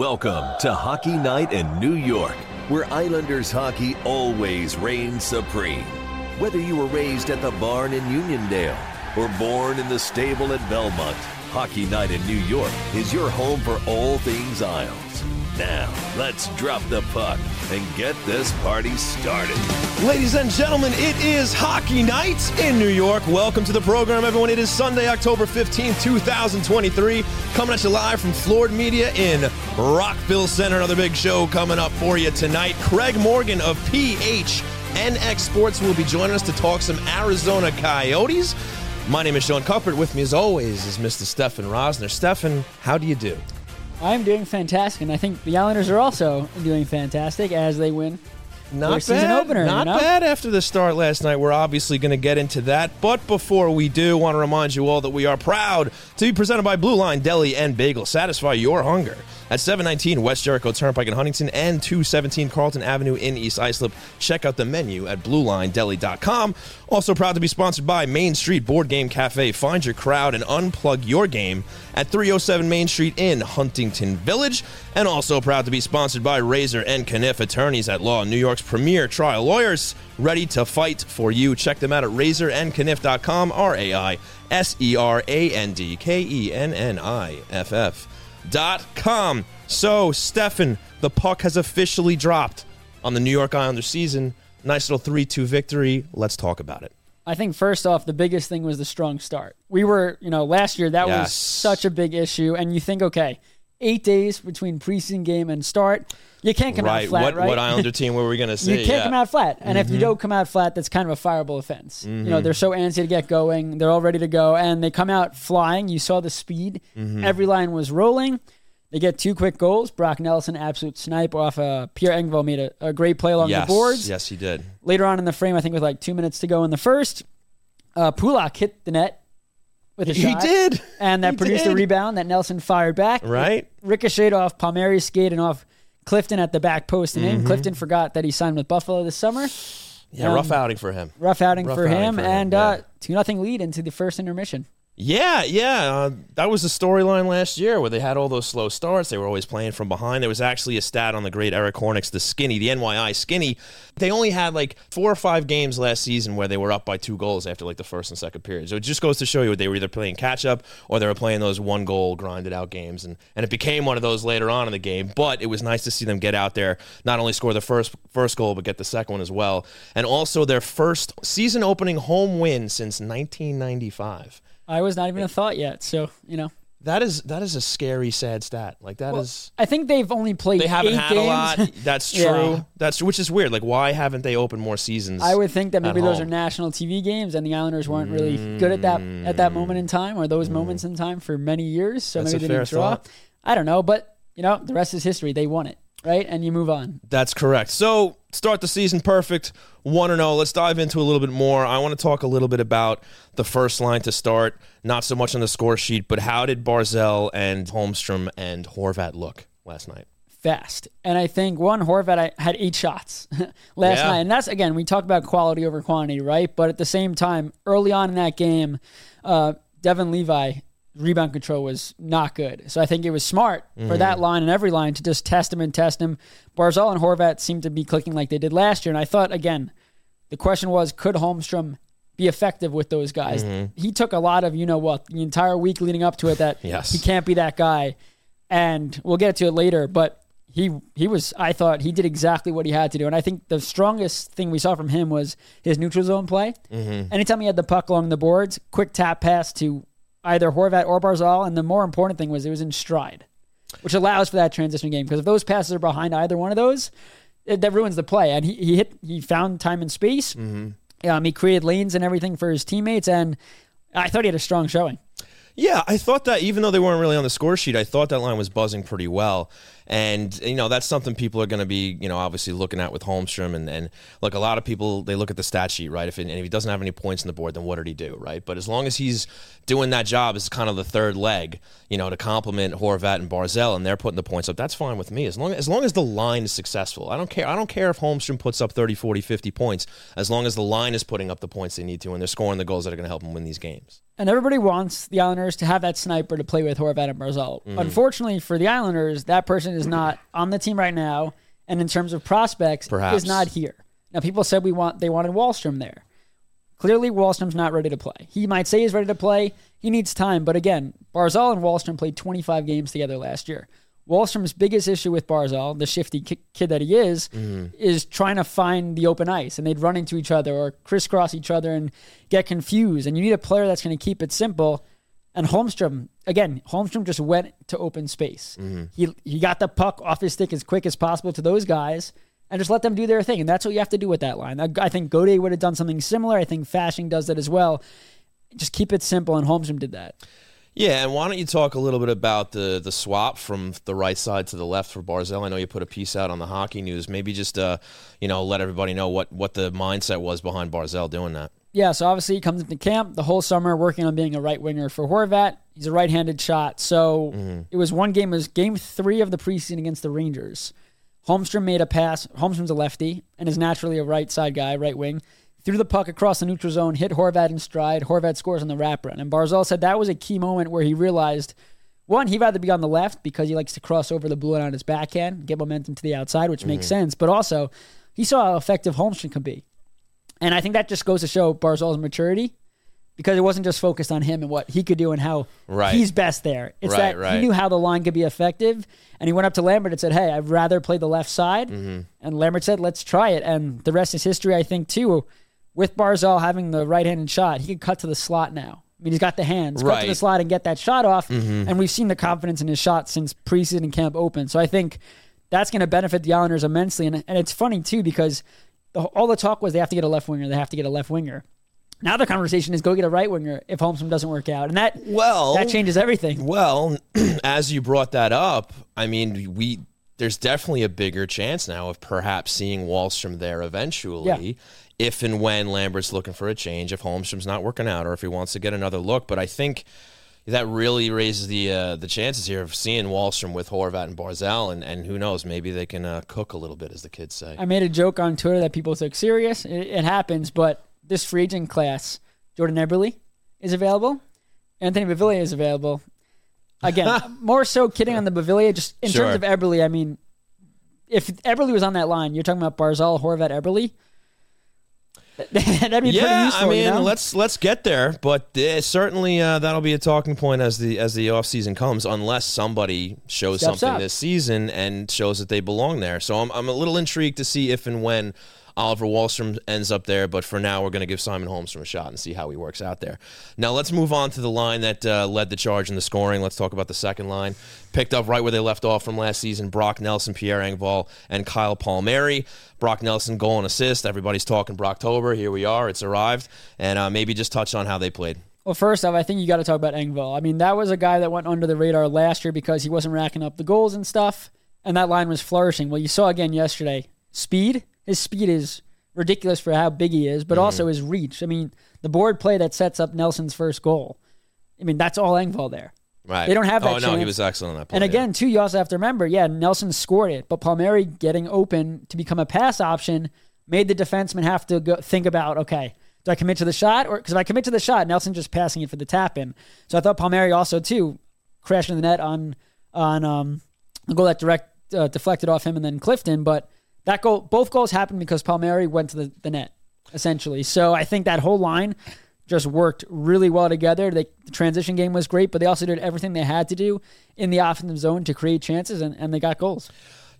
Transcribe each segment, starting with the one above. Welcome to Hockey Night in New York, where Islanders hockey always reigns supreme. Whether you were raised at the barn in Uniondale or born in the stable at Belmont, Hockey Night in New York is your home for all things Isles. Now, let's drop the puck and get this party started. Ladies and gentlemen, it is Hockey Night in New York. Welcome to the program, everyone. It is Sunday, October 15th, 2023. Coming at you live from Floored Media in Rockville Center. Another big show coming up for you tonight. Craig Morgan of PHNX Sports will be joining us to talk some Arizona Coyotes. My name is Sean Cuthbert. With me, as always, is Mr. Stefan Rosner. Stefan, how do you do? I'm doing fantastic, and I think the Islanders are also doing fantastic as they win their season opener. Not bad after the start last night. We're obviously going to get into that. But before we do, I want to remind you all that we are proud to be presented by Blue Line Deli and Bagel. Satisfy your hunger at 719 West Jericho Turnpike in Huntington and 217 Carlton Avenue in East Islip. Check out the menu at BlueLineDeli.com. Also proud to be sponsored by Main Street Board Game Cafe. Find your crowd and unplug your game at 307 Main Street in Huntington Village. And also proud to be sponsored by Razor and Kniff Attorneys at Law, New York's premier trial lawyers, ready to fight for you. Check them out at RazorandKniff.com, RAISERANDKENNIFF.com. So, Stefan, the puck has officially dropped on the New York Islanders season. Nice little 3-2 victory. Let's talk about it. I think, first off, the biggest thing was the strong start. We were, last year, that was such a big issue. And you think, okay, 8 days between preseason game and start, you can't come out flat, right? What Islander team were we going to see? You can't come out flat. And if you don't come out flat, that's kind of a fireable offense. They're so antsy to get going. They're all ready to go. And they come out flying. You saw the speed. Every line was rolling. They get two quick goals. Brock Nelson, absolute snipe off. Pierre Engvall made a great play along the boards. Yes, he did. Later on in the frame, I think with like 2 minutes to go in the first, Palmieri hit the net with a shot. He did. And that produced a rebound that Nelson fired back. Right. It ricocheted off Palmieri, skating off Clifton at the back post and in. Clifton forgot that he signed with Buffalo this summer. Yeah, rough outing for him. And 2-0 lead into the first intermission. That was the storyline last year where they had all those slow starts. They were always playing from behind. There was actually a stat on the great Eric Hornick's The Skinny, the NYI Skinny. They only had like 4 or 5 games last season where they were up by 2 goals after like the first and second period. So it just goes to show you they were either playing catch-up or they were playing those one-goal grinded-out games. And it became one of those later on in the game. But it was nice to see them get out there, not only score the first goal, but get the second one as well. And also their first season-opening home win since 1995. I was not even a thought yet, so, That is a scary, sad stat. I think they've only played 8 games. They haven't had a lot. That's true. That's true, which is weird. Why haven't they opened more seasons? I would think that maybe those are national TV games, and the Islanders weren't really good at that moment in time, or those moments in time for many years, so that's maybe they didn't draw. Thought. I don't know, but, the rest is history. They won it. Right? And you move on. That's correct. So, start the season perfect, 1-0. Let's dive into a little bit more. I want to talk a little bit about the first line to start, not so much on the score sheet, but how did Barzal and Holmstrom and Horvat look last night? Fast. And I think, Horvat had 8 shots last night. And that's, again, we talk about quality over quantity, right? But at the same time, early on in that game, Devon Levi rebound control was not good. So I think it was smart for that line and every line to just test him. Barzal and Horvat seemed to be clicking like they did last year. And I thought, again, the question was, could Holmstrom be effective with those guys? He took a lot of, the entire week leading up to it that he can't be that guy. And we'll get to it later. But he did exactly what he had to do. And I think the strongest thing we saw from him was his neutral zone play. Anytime he had the puck along the boards, quick tap pass to either Horvat or Barzal, and the more important thing was it was in stride, which allows for that transition game. Because if those passes are behind either one of those, that ruins the play. And he found time and space. He created lanes and everything for his teammates, and I thought he had a strong showing. Yeah, I thought that even though they weren't really on the score sheet, I thought that line was buzzing pretty well. And, that's something people are going to be, obviously looking at with Holmstrom. And look, a lot of people, they look at the stat sheet, right? If he doesn't have any points on the board, then what did he do, right? But as long as he's doing that job as kind of the third leg, to complement Horvat and Barzal, and they're putting the points up, that's fine with me. As long as the line is successful. I don't care. I don't care if Holmstrom puts up 30, 40, 50 points, as long as the line is putting up the points they need to and they're scoring the goals that are going to help them win these games. And everybody wants the Islanders to have that sniper to play with Horvat and Barzal. Unfortunately for the Islanders, that person is is not on the team right now, and in terms of prospects, is not here. Now, people said they wanted Wahlstrom there. Clearly, Wahlstrom's not ready to play. He might say he's ready to play. He needs time. But again, Barzal and Wahlstrom played 25 games together last year. Wahlstrom's biggest issue with Barzal, the shifty kid that he is trying to find the open ice, and they'd run into each other or crisscross each other and get confused. And you need a player that's going to keep it simple. And Holmstrom just went to open space. Mm-hmm. He got the puck off his stick as quick as possible to those guys and just let them do their thing. And that's what you have to do with that line. I think Godet would have done something similar. I think Fashing does that as well. Just keep it simple, and Holmstrom did that. Yeah, and why don't you talk a little bit about the swap from the right side to the left for Barzal? I know you put a piece out on the Hockey News. Maybe just let everybody know what the mindset was behind Barzal doing that. Yeah, so obviously he comes into camp the whole summer working on being a right winger for Horvat. He's a right-handed shot. So it was one game. It was game 3 of the preseason against the Rangers. Holmstrom made a pass. Holmstrom's a lefty and is naturally a right side guy, right wing. Threw the puck across the neutral zone, hit Horvat in stride. Horvat scores on the wraparound. And Barzal said that was a key moment where he realized, one, he'd rather be on the left because he likes to cross over the blue line on his backhand, get momentum to the outside, which makes sense. But also, he saw how effective Holmstrom could be. And I think that just goes to show Barzal's maturity, because it wasn't just focused on him and what he could do and how he's best there. It's he knew how the line could be effective, and he went up to Lambert and said, hey, I'd rather play the left side. Mm-hmm. And Lambert said, let's try it. And the rest is history, I think, too. With Barzal having the right-handed shot, he can cut to the slot now. I mean, he's got the hands. Cut to the slot and get that shot off. Mm-hmm. And we've seen the confidence in his shot since preseason camp opened. So I think that's going to benefit the Islanders immensely. And it's funny, too, because all the talk was they have to get a left winger. Now the conversation is go get a right winger if Holmstrom doesn't work out. And that changes everything. Well, as you brought that up, I mean, there's definitely a bigger chance now of perhaps seeing Wahlstrom there eventually. Yeah. If and when Lambert's looking for a change, if Holmstrom's not working out, or if he wants to get another look. But I think that really raises the chances here of seeing Wahlstrom with Horvat and Barzal, and who knows, maybe they can cook a little bit, as the kids say. I made a joke on Twitter that people took serious. It happens, but this free agent class, Jordan Eberle is available. Anthony Beauvillier is available. Again, more so kidding on the Beauvillier, just in terms of Eberle, I mean, if Eberle was on that line, you're talking about Barzal, Horvat, Eberle. That'd be pretty useful, I mean, let's get there, but certainly that'll be a talking point as the offseason comes, unless somebody shows something this season and shows that they belong there. So I'm a little intrigued to see if and when Oliver Wahlstrom ends up there, but for now we're going to give Simon Holmstrom a shot and see how he works out there. Now let's move on to the line that led the charge in the scoring. Let's talk about the second line. Picked up right where they left off from last season, Brock Nelson, Pierre Engvall, and Kyle Palmieri. Brock Nelson, goal and assist. Everybody's talking Brocktober. Here we are. It's arrived. And maybe just touch on how they played. Well, first off, I think you got to talk about Engvall. I mean, that was a guy that went under the radar last year because he wasn't racking up the goals and stuff, and that line was flourishing. Well, you saw again yesterday, speed. His speed is ridiculous for how big he is, but also his reach. I mean, the board play that sets up Nelson's first goal, I mean, that's all Engvall there. Right. They don't have that chance. Oh, no, he was excellent on that play. And again, too, you also have to remember, Nelson scored it, but Palmieri getting open to become a pass option made the defenseman have to think about, okay, do I commit to the shot? Because if I commit to the shot, Nelson just passing it for the tap-in. So I thought Palmieri also, too, crashing the net on the goal that deflected off him and then Clifton, but that goal, both goals happened because Palmieri went to the net, essentially. So I think that whole line just worked really well together. The transition game was great, but they also did everything they had to do in the offensive zone to create chances, and they got goals.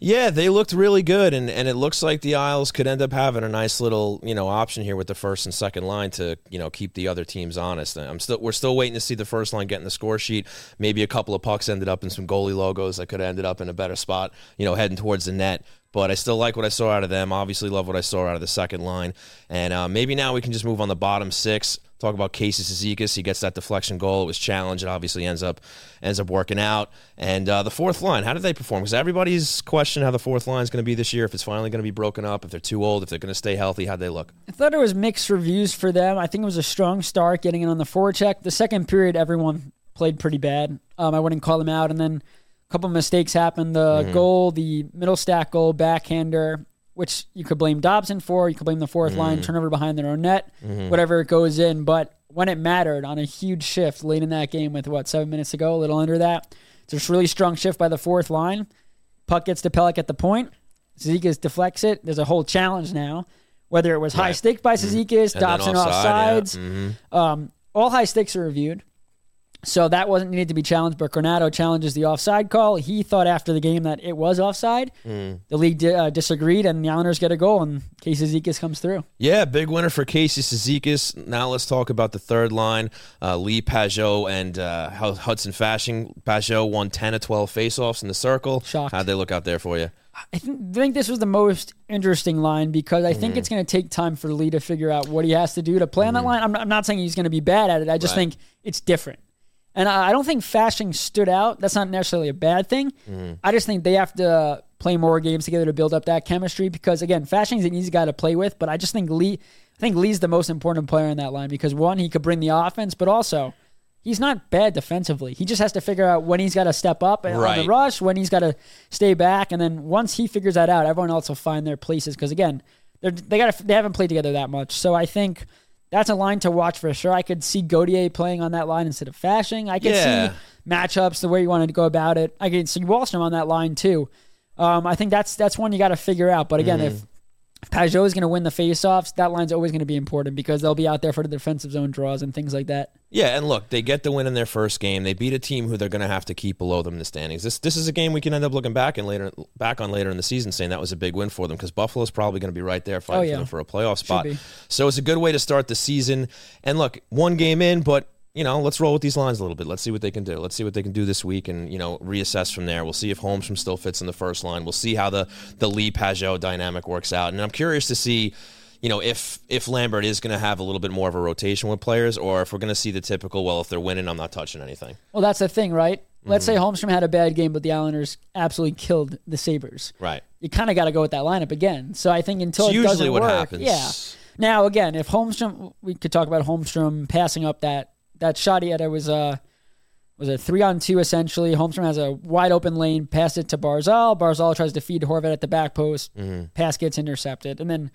Yeah, they looked really good, and it looks like the Isles could end up having a nice little, option here with the first and second line to, keep the other teams honest. We're still waiting to see the first line getting the score sheet. Maybe a couple of pucks ended up in some goalie logos that could have ended up in a better spot, heading towards the net. But I still like what I saw out of them. Obviously love what I saw out of the second line. And maybe now we can just move on the bottom six. Talk about Casey Cizikas. He gets that deflection goal. It was challenged. It obviously ends up working out. And the fourth line, how did they perform? Because everybody's questioned how the fourth line is going to be this year, if it's finally going to be broken up, if they're too old, if they're going to stay healthy. How'd they look? I thought it was mixed reviews for them. I think it was a strong start getting in on the forecheck. The second period, everyone played pretty bad. I wouldn't call them out. And then a couple of mistakes happened. The goal, the middle stack goal, backhander, which you could blame Dobson for, you could blame the fourth line, turnover behind their own net, whatever it goes in. But when it mattered on a huge shift late in that game with, 7 minutes to go, a little under that, it's a really strong shift by the fourth line. Puck gets to Pelech at the point. Cizikas deflects it. There's a whole challenge now. Whether it was high stick by Cizikas, Dobson offsides. Yeah. All high sticks are reviewed. So that wasn't needed to be challenged, but Granato challenges the offside call. He thought after the game that it was offside. The league disagreed, and the Islanders get a goal, and Casey Cizikas comes through. Yeah, big winner for Casey Cizikas. Now let's talk about the third line. Lee Pageau and Hudson Fashing. Pageau won 10 of 12 faceoffs in the circle. Shocked. How'd they look out there for you? I think this was the most interesting line because I think it's going to take time for Lee to figure out what he has to do to play on that line. I'm not saying he's going to be bad at it. I just think it's different. And I don't think Fashing stood out. That's not necessarily a bad thing. I just think they have to play more games together to build up that chemistry because, again, Fashing's an easy guy to play with, but I just think Lee's the most important player in that line because, one, he could bring the offense, but also he's not bad defensively. He just has to figure out when he's got to step up on the rush, when he's got to stay back, and then once he figures that out, everyone else will find their places because, again, they haven't played together that much. So I think that's a line to watch for sure. I could see Gaudier playing on that line instead of Fashing. I could see matchups, the way you wanted to go about it. I could see Wahlstrom on that line too. I think that's one you got to figure out. But again, if Pageau is going to win the faceoffs, that line's always going to be important because they'll be out there for the defensive zone draws and things like that. Yeah, and look, they get the win in their first game. They beat a team who they're going to have to keep below them in the standings. This is a game we can end up looking back on later in the season saying that was a big win for them because Buffalo's probably going to be right there fighting for them for a playoff spot. So it's a good way to start the season. And look, one game in, but let's roll with these lines a little bit. Let's see what they can do. Let's see what they can do this week and, reassess from there. We'll see if Holmstrom still fits in the first line. We'll see how the Lee Pageau dynamic works out. And I'm curious to see, if Lambert is going to have a little bit more of a rotation with players or if we're going to see the typical, well, if they're winning, I'm not touching anything. Well, that's the thing, right? Let's say Holmstrom had a bad game, but the Islanders absolutely killed the Sabres. Right. You kind of got to go with that lineup again. So I think until it's it doesn't work. Usually what happens. Yeah. Now, again, if Holmstrom, we could talk about Holmstrom passing up that shot he had. It was a 3-on-2 essentially. Holmstrom has a wide open lane, passed it to Barzal. Barzal tries to feed Horvat at the back post. Pass gets intercepted. And then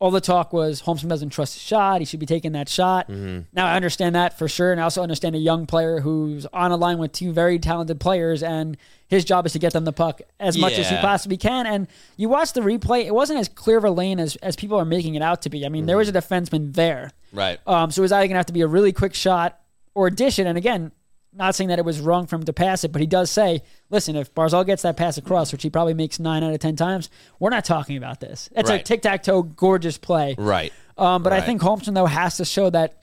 all the talk was Holmstrom doesn't trust his shot. He should be taking that shot. Now I understand that for sure. And I also understand a young player who's on a line with two very talented players and his job is to get them the puck as much as he possibly can. And you watch the replay. It wasn't as clear of a lane as people are making it out to be. I mean, there was a defenseman there. Right. So it was either going to have to be a really quick shot or dish it. And again, not saying that it was wrong for him to pass it, but he does say, listen, if Barzal gets that pass across, which he probably makes 9 out of 10 times, we're not talking about this. It's a tic-tac-toe gorgeous play. Right. But I think Holmstrom, though, has to show that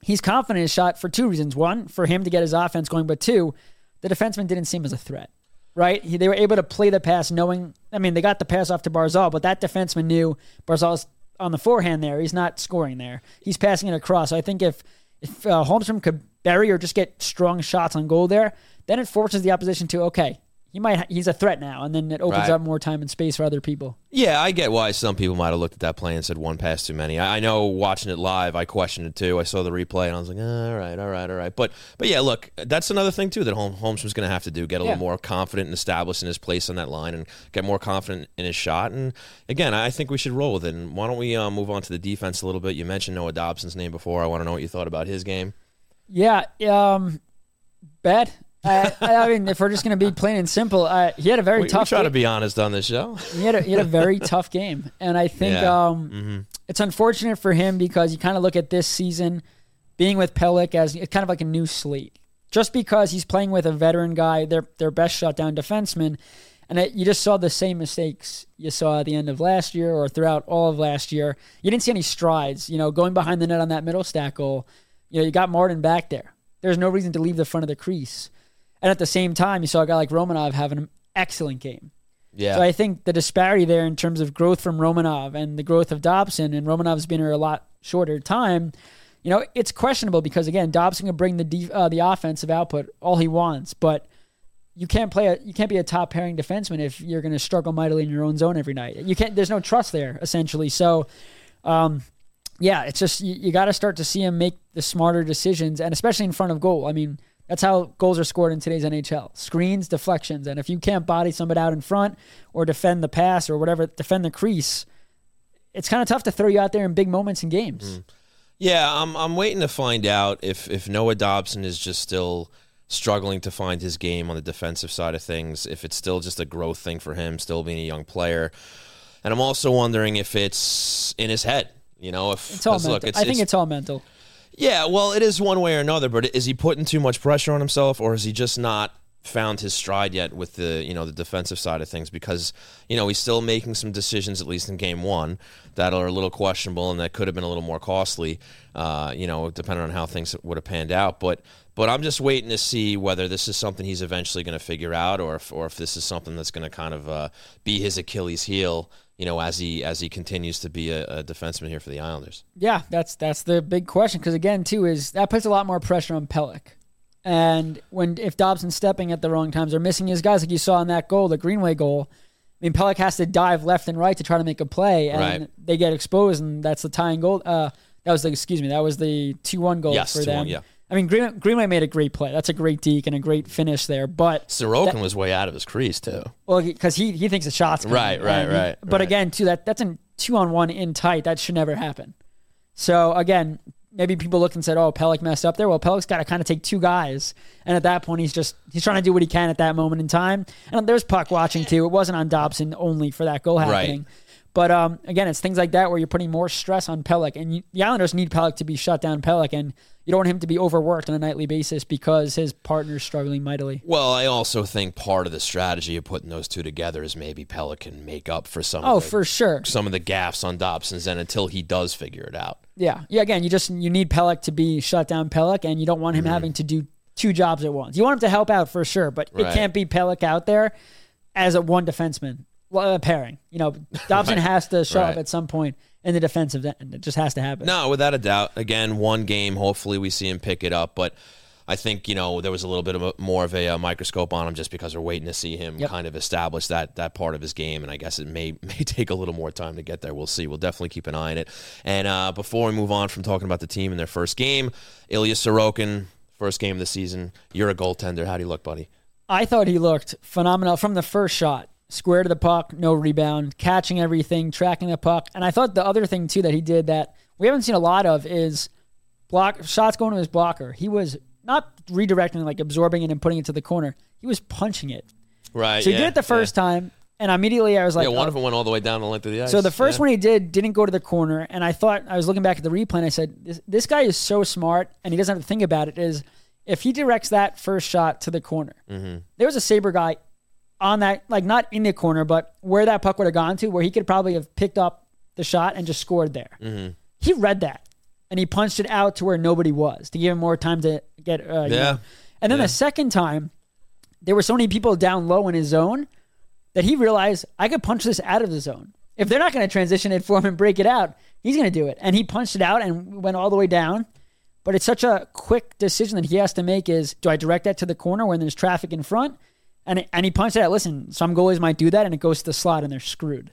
he's confident in his shot for two reasons. One, for him to get his offense going, but two, the defenseman didn't seem as a threat, right? They were able to play the pass knowing, they got the pass off to Barzal, but that defenseman knew Barzal's on the forehand there. He's not scoring there. He's passing it across. So I think if Holmstrom could bury or just get strong shots on goal there, then it forces the opposition to, he's a threat now, and then it opens up more time and space for other people. Yeah, I get why some people might have looked at that play and said one pass too many. I know watching it live, I questioned it too. I saw the replay, and I was like, all right. But yeah, look, that's another thing too that Holmstrom's going to have to do, get a little more confident and established in his place on that line and get more confident in his shot. And again, I think we should roll with it. And why don't we move on to the defense a little bit? You mentioned Noah Dobson's name before. I want to know what you thought about his game. Yeah, bad. If we're just going to be plain and simple, he had a very tough game. We try to be honest on this show. He had a very tough game. And I think it's unfortunate for him because you kind of look at this season being with Pelech as it's kind of like a new slate. Just because he's playing with a veteran guy, their best shutdown defenseman, and you just saw the same mistakes you saw at the end of last year or throughout all of last year. You didn't see any strides, going behind the net on that middle stack goal. You got Martin back there. There's no reason to leave the front of the crease. And at the same time, you saw a guy like Romanov having an excellent game. Yeah. So I think the disparity there in terms of growth from Romanov and the growth of Dobson, and Romanov's been here a lot shorter time, it's questionable because, again, Dobson can bring the offensive output all he wants, but you can't be a top-pairing defenseman if you're going to struggle mightily in your own zone every night. There's no trust there, essentially. So, it's just you got to start to see him make the smarter decisions, and especially in front of goal. That's how goals are scored in today's NHL. Screens, deflections, and if you can't body somebody out in front or defend the pass or whatever, defend the crease, it's kind of tough to throw you out there in big moments in games. Yeah, I'm waiting to find out if Noah Dobson is just still struggling to find his game on the defensive side of things, if it's still just a growth thing for him, still being a young player. And I'm also wondering if it's in his head, you know, if it's all mental. Look, I think it's all mental. Yeah, well, it is one way or another, but is he putting too much pressure on himself, or is he just not found his stride yet with the, you know, the defensive side of things? Because, you know, he's still making some decisions, at least in game one, that are a little questionable and that could have been a little more costly, you know, depending on how things would have panned out. But I'm just waiting to see whether this is something he's eventually going to figure out, or if this is something that's going to kind of be his Achilles heel, you know, as he continues to be a defenseman here for the Islanders. Yeah, that's the big question, because again, too, is that puts a lot more pressure on Pelech. And if Dobson's stepping at the wrong times or missing his guys, like you saw in that goal, the Greenway goal, I mean, Pelech has to dive left and right to try to make a play, and They get exposed, and that's the tying goal. That was the 2-1 goal for them. Yeah. I mean, Greenway made a great play. That's a great deke and a great finish there. But Sorokin was way out of his crease too. Well, because he thinks the shot's coming. Right. But again, too, that's a 2-on-1 in tight. That should never happen. So again, maybe people looked and said, oh, Pelech messed up there. Well, Pelech's got to kind of take two guys. And at that point, he's trying to do what he can at that moment in time. And there's puck watching too. It wasn't on Dobson only for that goal happening. Right. But again, it's things like that where you're putting more stress on Pelech. And the Islanders need Pelech to be shut down, Pelech. And you don't want him to be overworked on a nightly basis because his partner's struggling mightily. Well, I also think part of the strategy of putting those two together is maybe Pelech can make up for some of the gaffes on Dobson's end until he does figure it out. Yeah. Yeah, again, you need Pelech to be shut down, Pelech, and you don't want him having to do two jobs at once. You want him to help out for sure, but it can't be Pelech out there as a one defenseman pairing. You know, Dobson has to show up at some point in the defensive end. It just has to happen. No, without a doubt. Again, one game, hopefully we see him pick it up, but I think, you know, there was a little bit of more of a microscope on him just because we're waiting to see him kind of establish that part of his game, and I guess it may take a little more time to get there. We'll see. We'll definitely keep an eye on it. And before we move on from talking about the team in their first game, Ilya Sorokin, first game of the season. You're a goaltender. How do you look, buddy? I thought he looked phenomenal from the first shot. Square to the puck, no rebound, catching everything, tracking the puck. And I thought the other thing, too, that he did that we haven't seen a lot of is shots going to his blocker. He was not redirecting, like absorbing it and putting it to the corner. He was punching it. Right. So he did it the first time, and immediately I was like... Yeah, one of them went all the way down the length of the ice. So the first one he didn't go to the corner, and I thought, I was looking back at the replay, and I said, this guy is so smart, and he doesn't have to think about it, is if he directs that first shot to the corner, there was a Sabre guy on that, like not in the corner, but where that puck would have gone to, where he could probably have picked up the shot and just scored there. He read that, and he punched it out to where nobody was to give him more time to get... And then the second time, there were so many people down low in his zone that he realized, I could punch this out of the zone. If they're not going to transition it for him and break it out, he's going to do it. And he punched it out and went all the way down. But it's such a quick decision that he has to make is, do I direct that to the corner when there's traffic in front? And he punched it out. Listen, some goalies might do that, and it goes to the slot, and they're screwed.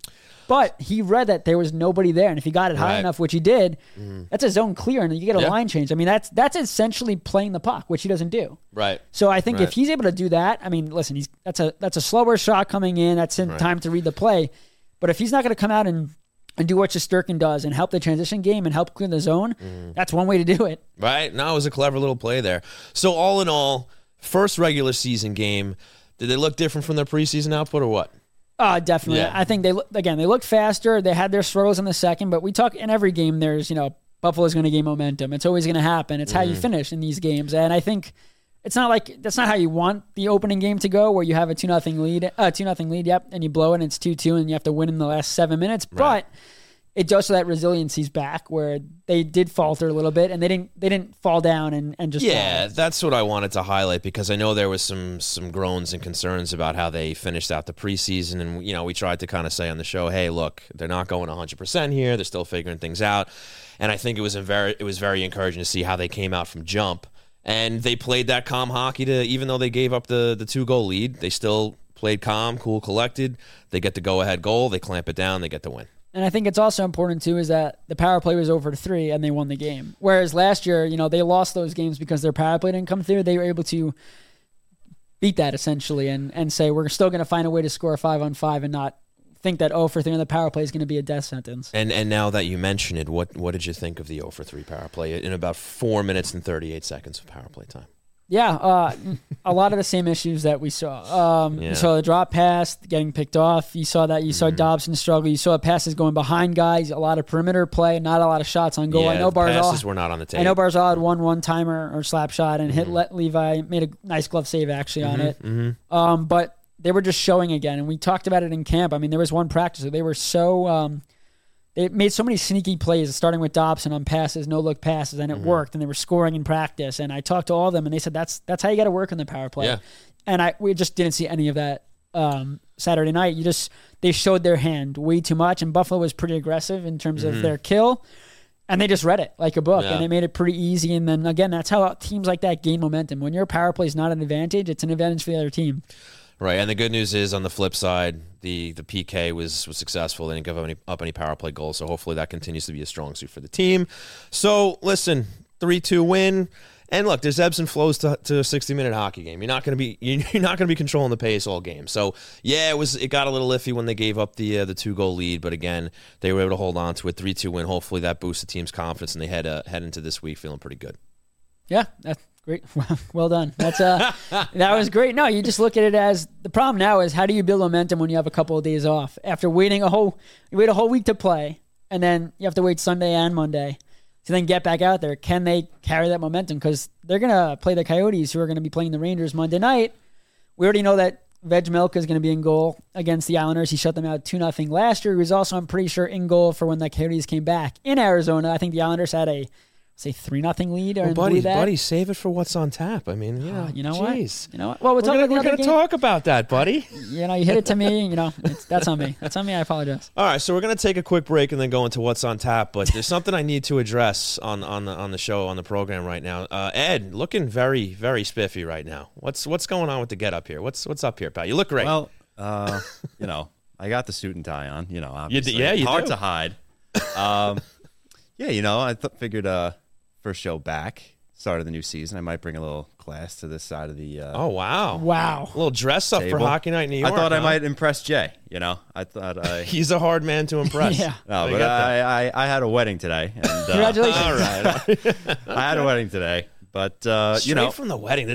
But he read that there was nobody there, and if he got it high enough, which he did, that's a zone clear, and you get a line change. I mean, that's essentially playing the puck, which he doesn't do. Right. So I think if he's able to do that, I mean, listen, that's a slower shot coming in. That's in time to read the play. But if he's not going to come out and do what Shesterkin does and help the transition game and help clear the zone, that's one way to do it. Right. No, it was a clever little play there. So all in all, first regular season game, did they look different from their preseason output or what? Definitely. Yeah. I think they looked faster. They had their struggles in the second, but we talk in every game there's, you know, Buffalo's going to gain momentum. It's always going to happen. It's how you finish in these games. And I think it's not like that's not how you want the opening game to go where you have a 2-0 lead, and you blow it and it's 2-2 and you have to win in the last 7 minutes. Right. But it does, so that resiliency's back where they did falter a little bit and they didn't fall down and just fall. That's what I wanted to highlight because I know there was some groans and concerns about how they finished out the preseason, and you know we tried to kind of say on the show, hey, look, they're not going 100% here, they're still figuring things out, and I think it was very encouraging to see how they came out from jump and they played that calm hockey to even though they gave up the 2-goal lead, they still played calm, cool, collected. They get the go ahead goal, they clamp it down, they get the win. And I think it's also important, too, is that the power play was over 3 and they won the game. Whereas last year, you know, they lost those games because their power play didn't come through. They were able to beat that, essentially, and say, we're still going to find a way to score 5-on-5 and not think that 0-for-3 on the power play is going to be a death sentence. And now that you mention it, what did you think of the 0-for-3 power play in about 4 minutes and 38 seconds of power play time? Yeah, a lot of the same issues that we saw. You saw the drop pass getting picked off. You saw that. You saw Dobson struggle. You saw passes going behind guys. A lot of perimeter play. Not a lot of shots on goal. Yeah, I know Barzal, passes were not on the tape. I know Barzal had one timer or slap shot and hit Levi. Made a nice glove save actually on it. But they were just showing again, and we talked about it in camp. I mean, there was one practice where they were so. They made so many sneaky plays, starting with Dobson on passes, no-look passes, and it worked, and they were scoring in practice. And I talked to all of them, and they said, that's how you got to work on the power play. Yeah. And we just didn't see any of that Saturday night. They showed their hand way too much, and Buffalo was pretty aggressive in terms of their kill, and they just read it like a book, and they made it pretty easy. And then, again, that's how teams like that gain momentum. When your power play is not an advantage, it's an advantage for the other team. Right, and the good news is, on the flip side, the PK was successful. They didn't give up any power play goals, so hopefully that continues to be a strong suit for the team. So, listen, 3-2 win, and look, there's ebbs and flows to a 60-minute hockey game. You're not going to be controlling the pace all game. So, yeah, it got a little iffy when they gave up the 2-goal lead, but again, they were able to hold on to a 3-2 win. Hopefully that boosts the team's confidence, and they head into this week feeling pretty good. Yeah, that's great. Well done. That's that was great. No, you just look at it as the problem now is, how do you build momentum when you have a couple of days off after waiting you wait a whole week to play, and then you have to wait Sunday and Monday to then get back out there. Can they carry that momentum? Because they're gonna play the Coyotes, who are gonna be playing the Rangers Monday night. We already know that Vejmelka is gonna be in goal against the Islanders. He shut them out 2-0 last year. He was also, I'm pretty sure, in goal for when the Coyotes came back in Arizona. I think the Islanders had a 3-0 lead, or buddy, save it for what's on tap. I mean, you know what? Well, we're gonna talk about that, buddy. You hit it to me. That's on me. I apologize. All right, so we're gonna take a quick break and then go into what's on tap. But there's something I need to address on the show, on the program right now. Ed, looking very, very spiffy right now. What's going on with the get up here? What's up here, pal? You look great. Well, I got the suit and tie on. Obviously, hard to hide. I figured. First show back, start of the new season, I might bring a little class to this side of the wow, a little dress up table for hockey night in New York. I thought I might impress Jay. He's a hard man to impress. I had a wedding today. And, congratulations! All right, I had a wedding today, but straight from the wedding.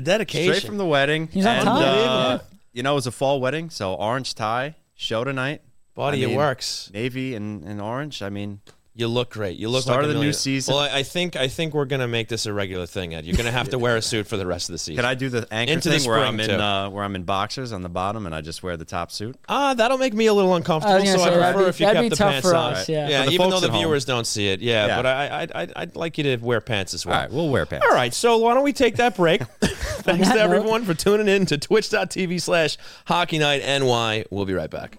He's on time. It was a fall wedding, so orange tie, show tonight. Buddy, it works. Navy and orange. I mean. You look great. You look start like a of the million. New season. Well, I think we're gonna make this a regular thing, Ed. You're gonna have to wear a suit for the rest of the season. Can I do the anchor into thing the where I'm in where I'm in boxers on the bottom and I just wear the top suit? That'll make me a little uncomfortable. So I prefer if you kept the pants on. That'd be tough for us. Yeah, even though the viewers don't see it. Yeah, but I'd like you to wear pants as well. All right, we'll wear pants. All right, so why don't we take that break? Thanks to everyone for tuning in to twitch.tv/HockeyNightNY. We'll be right back.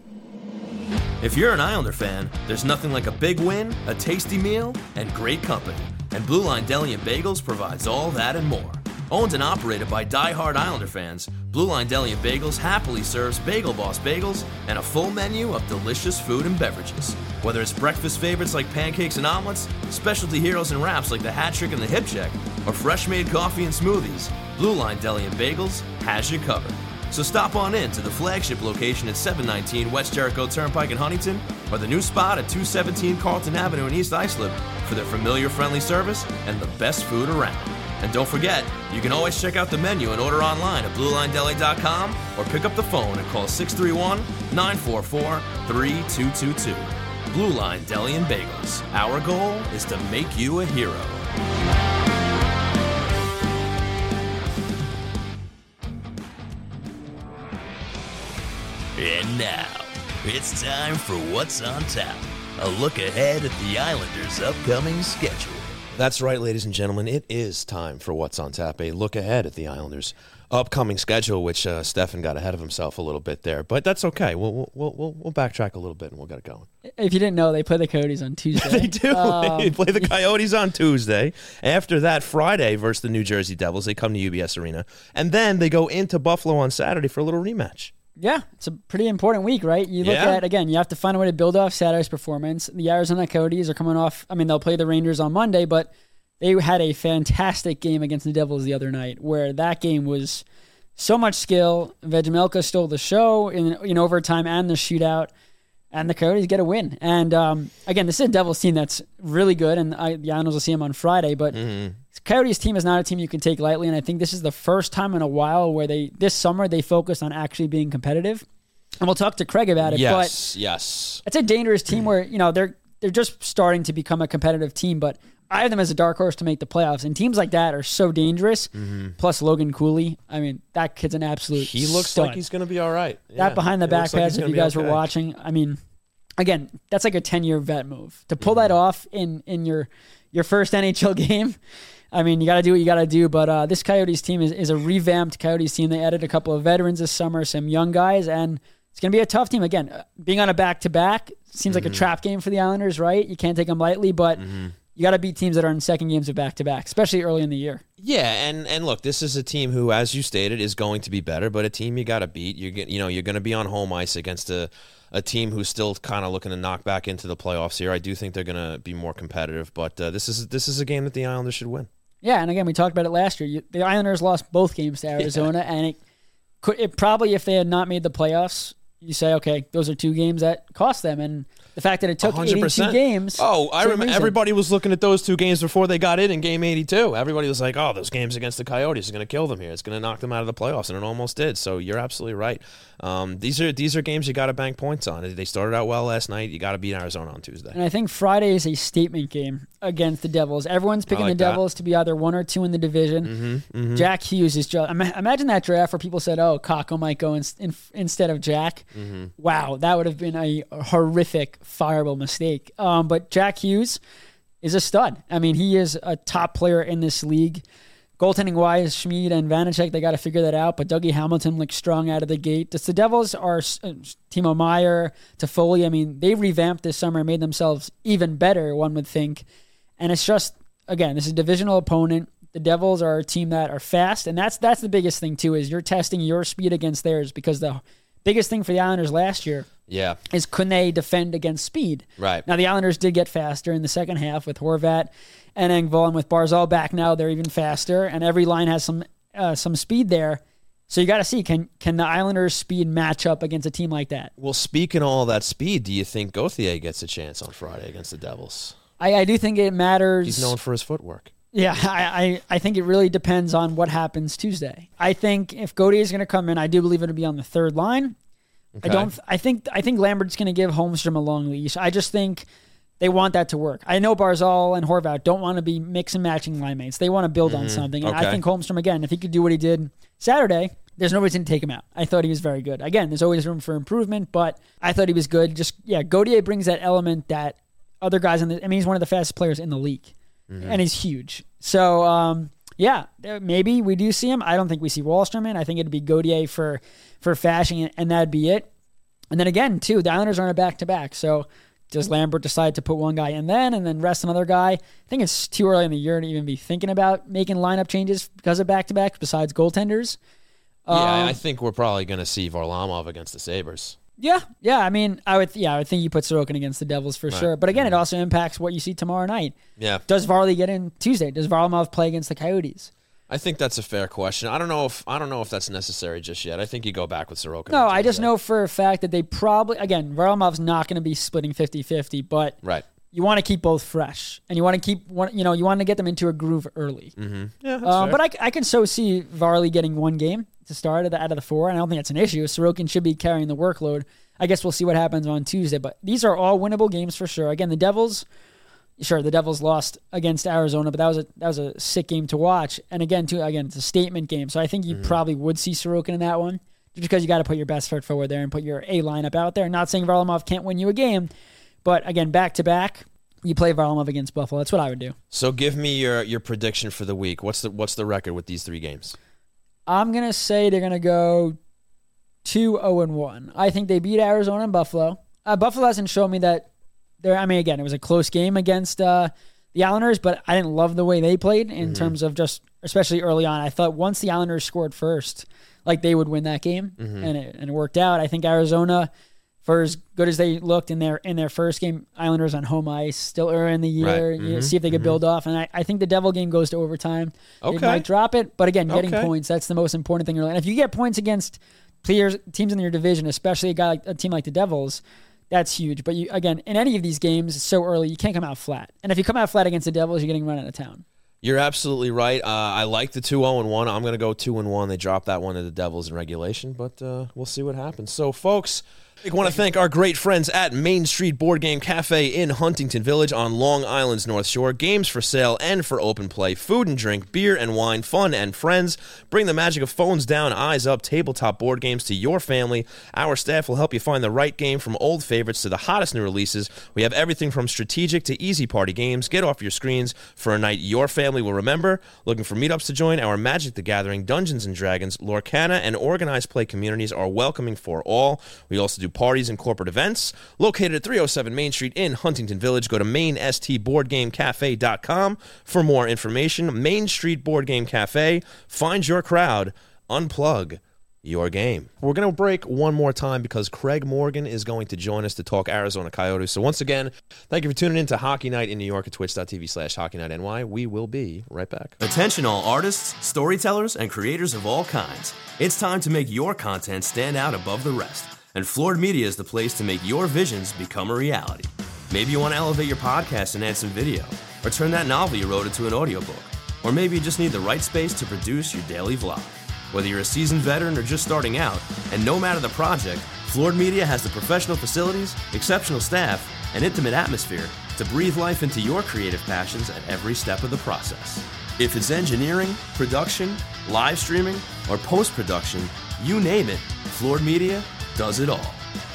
If you're an Islander fan, there's nothing like a big win, a tasty meal, and great company. And Blue Line Deli and Bagels provides all that and more. Owned and operated by die-hard Islander fans, Blue Line Deli and Bagels happily serves Bagel Boss bagels and a full menu of delicious food and beverages. Whether it's breakfast favorites like pancakes and omelets, specialty heroes and wraps like the Hat Trick and the Hip Check, or fresh-made coffee and smoothies, Blue Line Deli and Bagels has you covered. So stop on in to the flagship location at 719 West Jericho Turnpike in Huntington, or the new spot at 217 Carlton Avenue in East Islip for their familiar friendly service and the best food around. And don't forget, you can always check out the menu and order online at BlueLineDeli.com or pick up the phone and call 631-944-3222. Blue Line Deli and Bagels. Our goal is to make you a hero. And now, it's time for What's on Tap, a look ahead at the Islanders' upcoming schedule. That's right, ladies and gentlemen, it is time for What's on Tap, a look ahead at the Islanders' upcoming schedule, which Stefan got ahead of himself a little bit there, but that's okay. We'll backtrack a little bit and we'll get it going. If you didn't know, they play the Coyotes on Tuesday. They do. They play the Coyotes on Tuesday. After that, Friday versus the New Jersey Devils. They come to UBS Arena, and then they go into Buffalo on Saturday for a little rematch. Yeah, it's a pretty important week, right? You look at, again, you have to find a way to build off Saturday's performance. The Arizona Coyotes are coming off, they'll play the Rangers on Monday, but they had a fantastic game against the Devils the other night, where that game was so much skill. Vejmelka stole the show in overtime and the shootout, and the Coyotes get a win. And, again, this is a Devils team that's really good, and the Islanders will see them on Friday, but Coyotes team is not a team you can take lightly, and I think this is the first time in a while where this summer they focused on actually being competitive. And we'll talk to Craig about it. Yes. It's a dangerous team where, you know, they're just starting to become a competitive team, but I have them as a dark horse to make the playoffs, and teams like that are so dangerous. Mm-hmm. Plus Logan Cooley. I mean, that kid's an absolute stud. He looks like he's going to be all right. Yeah. That behind the back pass, if you guys were watching, I mean, again, that's like a 10-year vet move. To pull that off in your first NHL game, I mean, you got to do what you got to do. But this Coyotes team is a revamped Coyotes team. They added a couple of veterans this summer, some young guys, and it's going to be a tough team. Again, being on a back-to-back seems like a trap game for the Islanders, right? You can't take them lightly, but you got to beat teams that are in second games of back-to-back, especially early in the year. Yeah, and look, this is a team who, as you stated, is going to be better, but a team you got to beat. You're going to be on home ice against a team who's still kind of looking to knock back into the playoffs here. I do think they're going to be more competitive, but this is a game that the Islanders should win. Yeah, and again, we talked about it last year. The Islanders lost both games to Arizona, and it probably, if they had not made the playoffs, you say, okay, those are two games that cost them, and the fact that it took 82 games. Oh, I remember everybody was looking at those two games before they got in game 82. Everybody was like, oh, those games against the Coyotes is going to kill them here. It's going to knock them out of the playoffs, and it almost did. So you're absolutely right. These are games you got to bank points on. They started out well last night. You got to beat Arizona on Tuesday. And I think Friday is a statement game against the Devils. Everyone's picking the Devils to be either one or two in the division. Mm-hmm, mm-hmm. Jack Hughes is just... Imagine that draft where people said, oh, Kako might go instead of Jack. Mm-hmm. Wow, that would have been a horrific, fireable mistake. But Jack Hughes is a stud. I mean, he is a top player in this league. Goaltending-wise, Schmied and Vanacek, they got to figure that out. But Dougie Hamilton looks strong out of the gate. The Devils are Timo Meier, Toffoli. I mean, they revamped this summer and made themselves even better, one would think. And it's just, again, this is a divisional opponent. The Devils are a team that are fast. And that's the biggest thing, too, is you're testing your speed against theirs, because the biggest thing for the Islanders last year is couldn't they defend against speed. Right. Now, the Islanders did get faster in the second half with Horvat and Engvall, and with Barzal back now, they're even faster, and every line has some speed there. So you got to see, can the Islanders' speed match up against a team like that? Well, speaking of all that speed, do you think Gauthier gets a chance on Friday against the Devils? I do think it matters. He's known for his footwork. Yeah, I think it really depends on what happens Tuesday. I think if Gauthier is going to come in, I do believe it'll be on the third line. Okay. I think Lambert's going to give Holmstrom a long leash. I just think they want that to work. I know Barzal and Horvat don't want to be mix and matching line mates. They want to build on something. And I think Holmstrom, again, if he could do what he did Saturday, there's no reason to take him out. I thought he was very good. Again, there's always room for improvement, but I thought he was good. Gauthier brings that element that other guys he's one of the fastest players in the league. Mm-hmm. And he's huge. So, maybe we do see him. I don't think we see Wahlstrom in. I think it'd be Gauthier for Fashing, and that'd be it. And then again, too, the Islanders aren't a back-to-back. So does Lambert decide to put one guy in then and then rest another guy? I think it's too early in the year to even be thinking about making lineup changes because of back-to-back, besides goaltenders. I think we're probably going to see Varlamov against the Sabres. Yeah. I mean, I would think you put Sorokin against the Devils for sure. But again, it also impacts what you see tomorrow night. Yeah. Does Varley get in Tuesday? Does Varlamov play against the Coyotes? I think that's a fair question. I don't know if that's necessary just yet. I think you go back with Sorokin. No, I just know for a fact that they probably, again, Varlamov's not going to be splitting 50-50, but you want to keep both fresh, and you want to keep one. You know, you want to get them into a groove early. Mm-hmm. Yeah, that's fair. But I can so see Varley getting one game to start out of the four, and I don't think that's an issue. Sorokin should be carrying the workload. I guess we'll see what happens on Tuesday, but these are all winnable games for sure. Again, the Devils lost against Arizona, but that was a sick game to watch. And again, it's a statement game, so I think you probably would see Sorokin in that one, just because you got to put your best foot forward there and put your A lineup out there. Not saying Varlamov can't win you a game, but again, back-to-back, you play Varlamov against Buffalo. That's what I would do. So give me your prediction for the week. What's the record with these three games? I'm going to say they're going to go 2-0-1. I think they beat Arizona and Buffalo. Buffalo hasn't shown me that they're... I mean, again, it was a close game against the Islanders, but I didn't love the way they played in terms of just... Especially early on. I thought once the Islanders scored first, like, they would win that game, and it worked out. I think Arizona, for as good as they looked in their first game, Islanders on home ice, still early in the year, see if they could build off. And I think the Devil game goes to overtime. Okay. They might drop it, but again, getting points, that's the most important thing. And if you get points against teams in your division, especially a team like the Devils, that's huge. But, in any of these games, it's so early, you can't come out flat. And if you come out flat against the Devils, you're getting run out of town. You're absolutely right. I like the 2-0-1. I'm going to go 2-1. They dropped that one to the Devils in regulation, but we'll see what happens. So, folks, I want to thank our great friends at Main Street Board Game Cafe in Huntington Village on Long Island's North Shore. Games for sale and for open play. Food and drink, beer and wine, fun and friends. Bring the magic of phones down, eyes up, tabletop board games to your family. Our staff will help you find the right game from old favorites to the hottest new releases. We have everything from strategic to easy party games. Get off your screens for a night your family will remember. Looking for meetups to join? Our Magic the Gathering, Dungeons & Dragons, Lorcana, and organized play communities are welcoming for all. We also do parties and corporate events. Located at 307 Main Street in Huntington Village, go to mainstboardgamecafe.com for more information. Main Street Board Game Cafe. Find your crowd. Unplug your game. We're going to break one more time because Craig Morgan is going to join us to talk Arizona Coyotes. So once again, thank you for tuning in to Hockey Night in New York at twitch.tv/HockeyNightNY. We will be right back. Attention all artists, storytellers, and creators of all kinds. It's time to make your content stand out above the rest. And Floored Media is the place to make your visions become a reality. Maybe you want to elevate your podcast and add some video, or turn that novel you wrote into an audiobook, or maybe you just need the right space to produce your daily vlog. Whether you're a seasoned veteran or just starting out, and no matter the project, Floored Media has the professional facilities, exceptional staff, and intimate atmosphere to breathe life into your creative passions at every step of the process. If it's engineering, production, live streaming, or post-production, you name it, Floored Media does it all.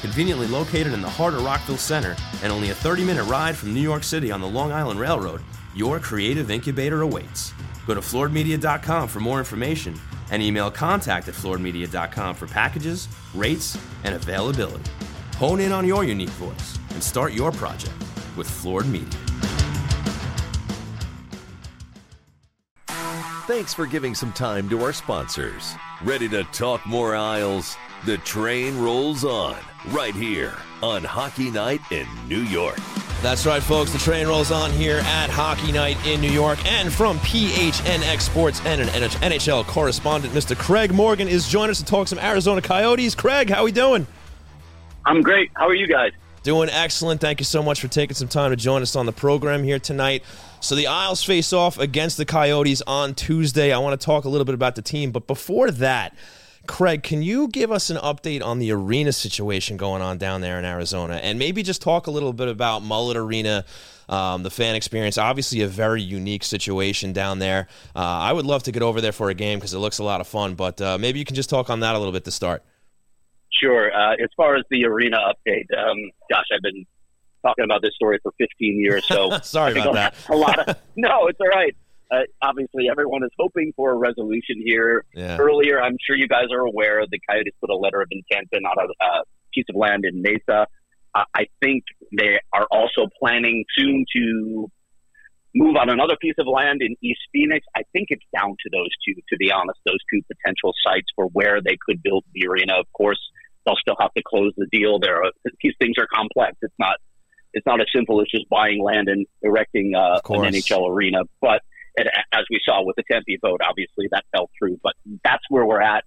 Conveniently located in the heart of Rockville Center and only a 30-minute ride from New York City on the Long Island Railroad, your creative incubator awaits. Go to flooredmedia.com for more information and email contact@flooredmedia.com for packages, rates, and availability. Hone in on your unique voice and start your project with Floored Media. Thanks for giving some time to our sponsors. Ready to talk more Isles? The train rolls on right here on Hockey Night in New York. That's right, folks. The train rolls on here at Hockey Night in New York. And from PHNX Sports and an NHL correspondent, Mr. Craig Morgan is joining us to talk some Arizona Coyotes. Craig, how are we doing? I'm great. How are you guys? Doing excellent. Thank you so much for taking some time to join us on the program here tonight. So the Isles face off against the Coyotes on Tuesday. I want to talk a little bit about the team, but before that, Craig, can you give us an update on the arena situation going on down there in Arizona? And maybe just talk a little bit about Mullet Arena, the fan experience. Obviously a very unique situation down there. I would love to get over there for a game because it looks a lot of fun, but maybe you can just talk on that a little bit to start. Sure. As far as the arena update, I've been talking about this story for 15 years. So sorry about that. No, it's all right. Obviously, everyone is hoping for a resolution here. Yeah. Earlier, I'm sure you guys are aware, the Coyotes put a letter of intent in on a piece of land in Mesa. I think they are also planning soon to move on another piece of land in East Phoenix. I think it's down to those two, to be honest, those two potential sites for where they could build the arena. Of course, they'll still have to close the deal there. These things are complex. It's not as simple as just buying land and erecting an NHL arena. But as we saw with the Tempe vote, obviously that fell through, but that's where we're at.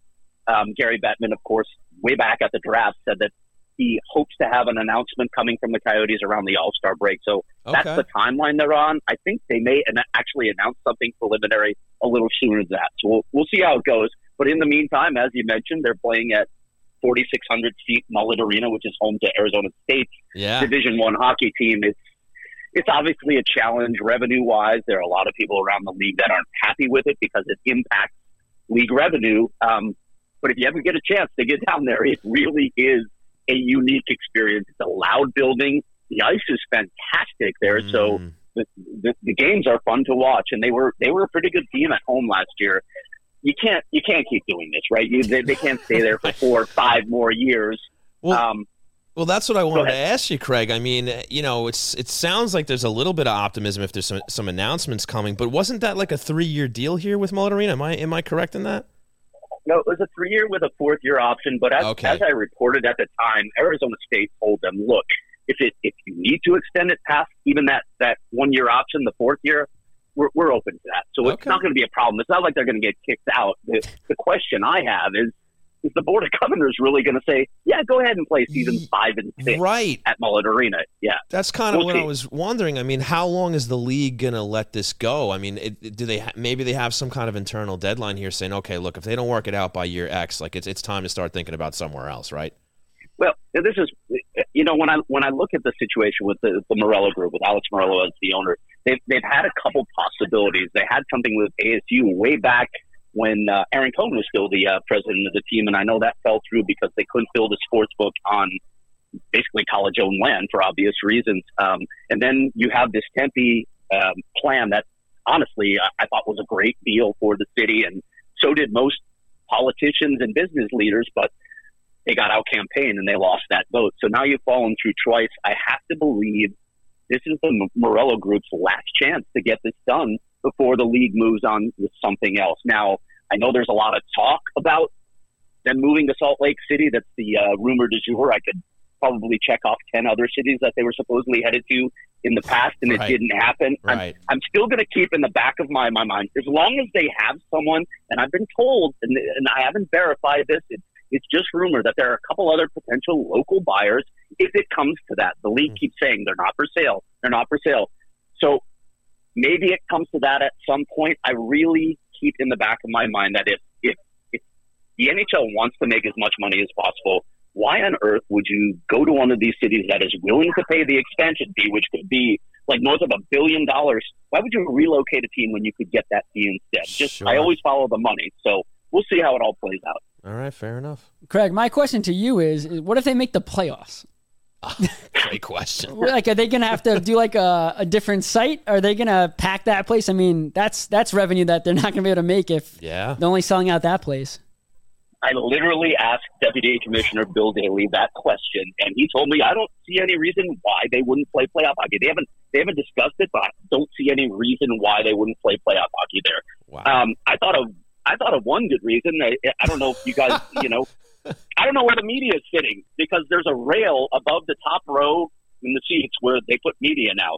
Gary Bettman, of course, way back at the draft, said that he hopes to have an announcement coming from the Coyotes around the All-Star break. So that's the timeline they're on. I think they may actually announce something preliminary a little sooner than that. So we'll see how it goes. But in the meantime, as you mentioned, they're playing at 4,600 seat Mullet Arena, which is home to Arizona State's Division I hockey team. It's obviously a challenge revenue-wise. There are a lot of people around the league that aren't happy with it because it impacts league revenue. But if you ever get a chance to get down there, it really is a unique experience. It's a loud building. The ice is fantastic there, so the games are fun to watch. And they were a pretty good team at home last year. You can't keep doing this, right? They can't stay there for 4 or 5 more years. Well, that's what I wanted to ask you, Craig. I mean, you know, it sounds like there's a little bit of optimism if there's some announcements coming, but wasn't that like a 3-year deal here with Mullet Arena? Am I correct in that? No, it was a 3-year with a 4th-year option, but as I reported at the time, Arizona State told them, look, if you need to extend it past even that 1-year option, the 4th year, we're open to that. So it's not going to be a problem. It's not like they're going to get kicked out. The question I have is, is the Board of Governors really going to say, yeah, go ahead and play seasons 5 and 6 right. at Mullet Arena? Yeah. That's kind of what I was wondering. I mean, how long is the league going to let this go? I mean, maybe they have some kind of internal deadline here saying, okay, look, if they don't work it out by year X, like it's time to start thinking about somewhere else, right? Well, this is, you know, when I look at the situation with the Morello Group, with Alex Morello as the owner, they've had a couple possibilities. They had something with ASU way back when Aaron Cohen was still the president of the team, and I know that fell through because they couldn't build a sports book on basically college-owned land for obvious reasons. And then you have this Tempe plan that, honestly, I thought was a great deal for the city, and so did most politicians and business leaders, but they got out-campaigned and they lost that vote. So now you've fallen through twice. I have to believe this is the Morello Group's last chance to get this done before the league moves on with something else. Now, I know there's a lot of talk about them moving to Salt Lake City. That's the rumor du jour. I could probably check off 10 other cities that they were supposedly headed to in the past, and right. it didn't happen. Right. I'm still going to keep in the back of my mind, as long as they have someone, and I've been told, and I haven't verified this, it's just rumor that there are a couple other potential local buyers if it comes to that. The league keeps saying they're not for sale. They're not for sale. So maybe it comes to that at some point. I really keep in the back of my mind that if the NHL wants to make as much money as possible, why on earth would you go to one of these cities that is willing to pay the expansion fee, which could be like north of $1 billion? Why would you relocate a team when you could get that fee instead? Just sure. I always follow the money. So we'll see how it all plays out. All right, fair enough. Craig, my question to you is what if they make the playoffs? Great question. Like, are they going to have to do like a different site? Are they going to pack that place? I mean, that's revenue that they're not going to be able to make if they're only selling out that place. I literally asked Deputy Commissioner Bill Daley that question, and he told me I don't see any reason why they wouldn't play playoff hockey. They haven't discussed it, but I don't see any reason why they wouldn't play playoff hockey there. Wow. I thought of one good reason. I don't know if you guys, I don't know where the media is sitting, because there's a rail above the top row in the seats where they put media now.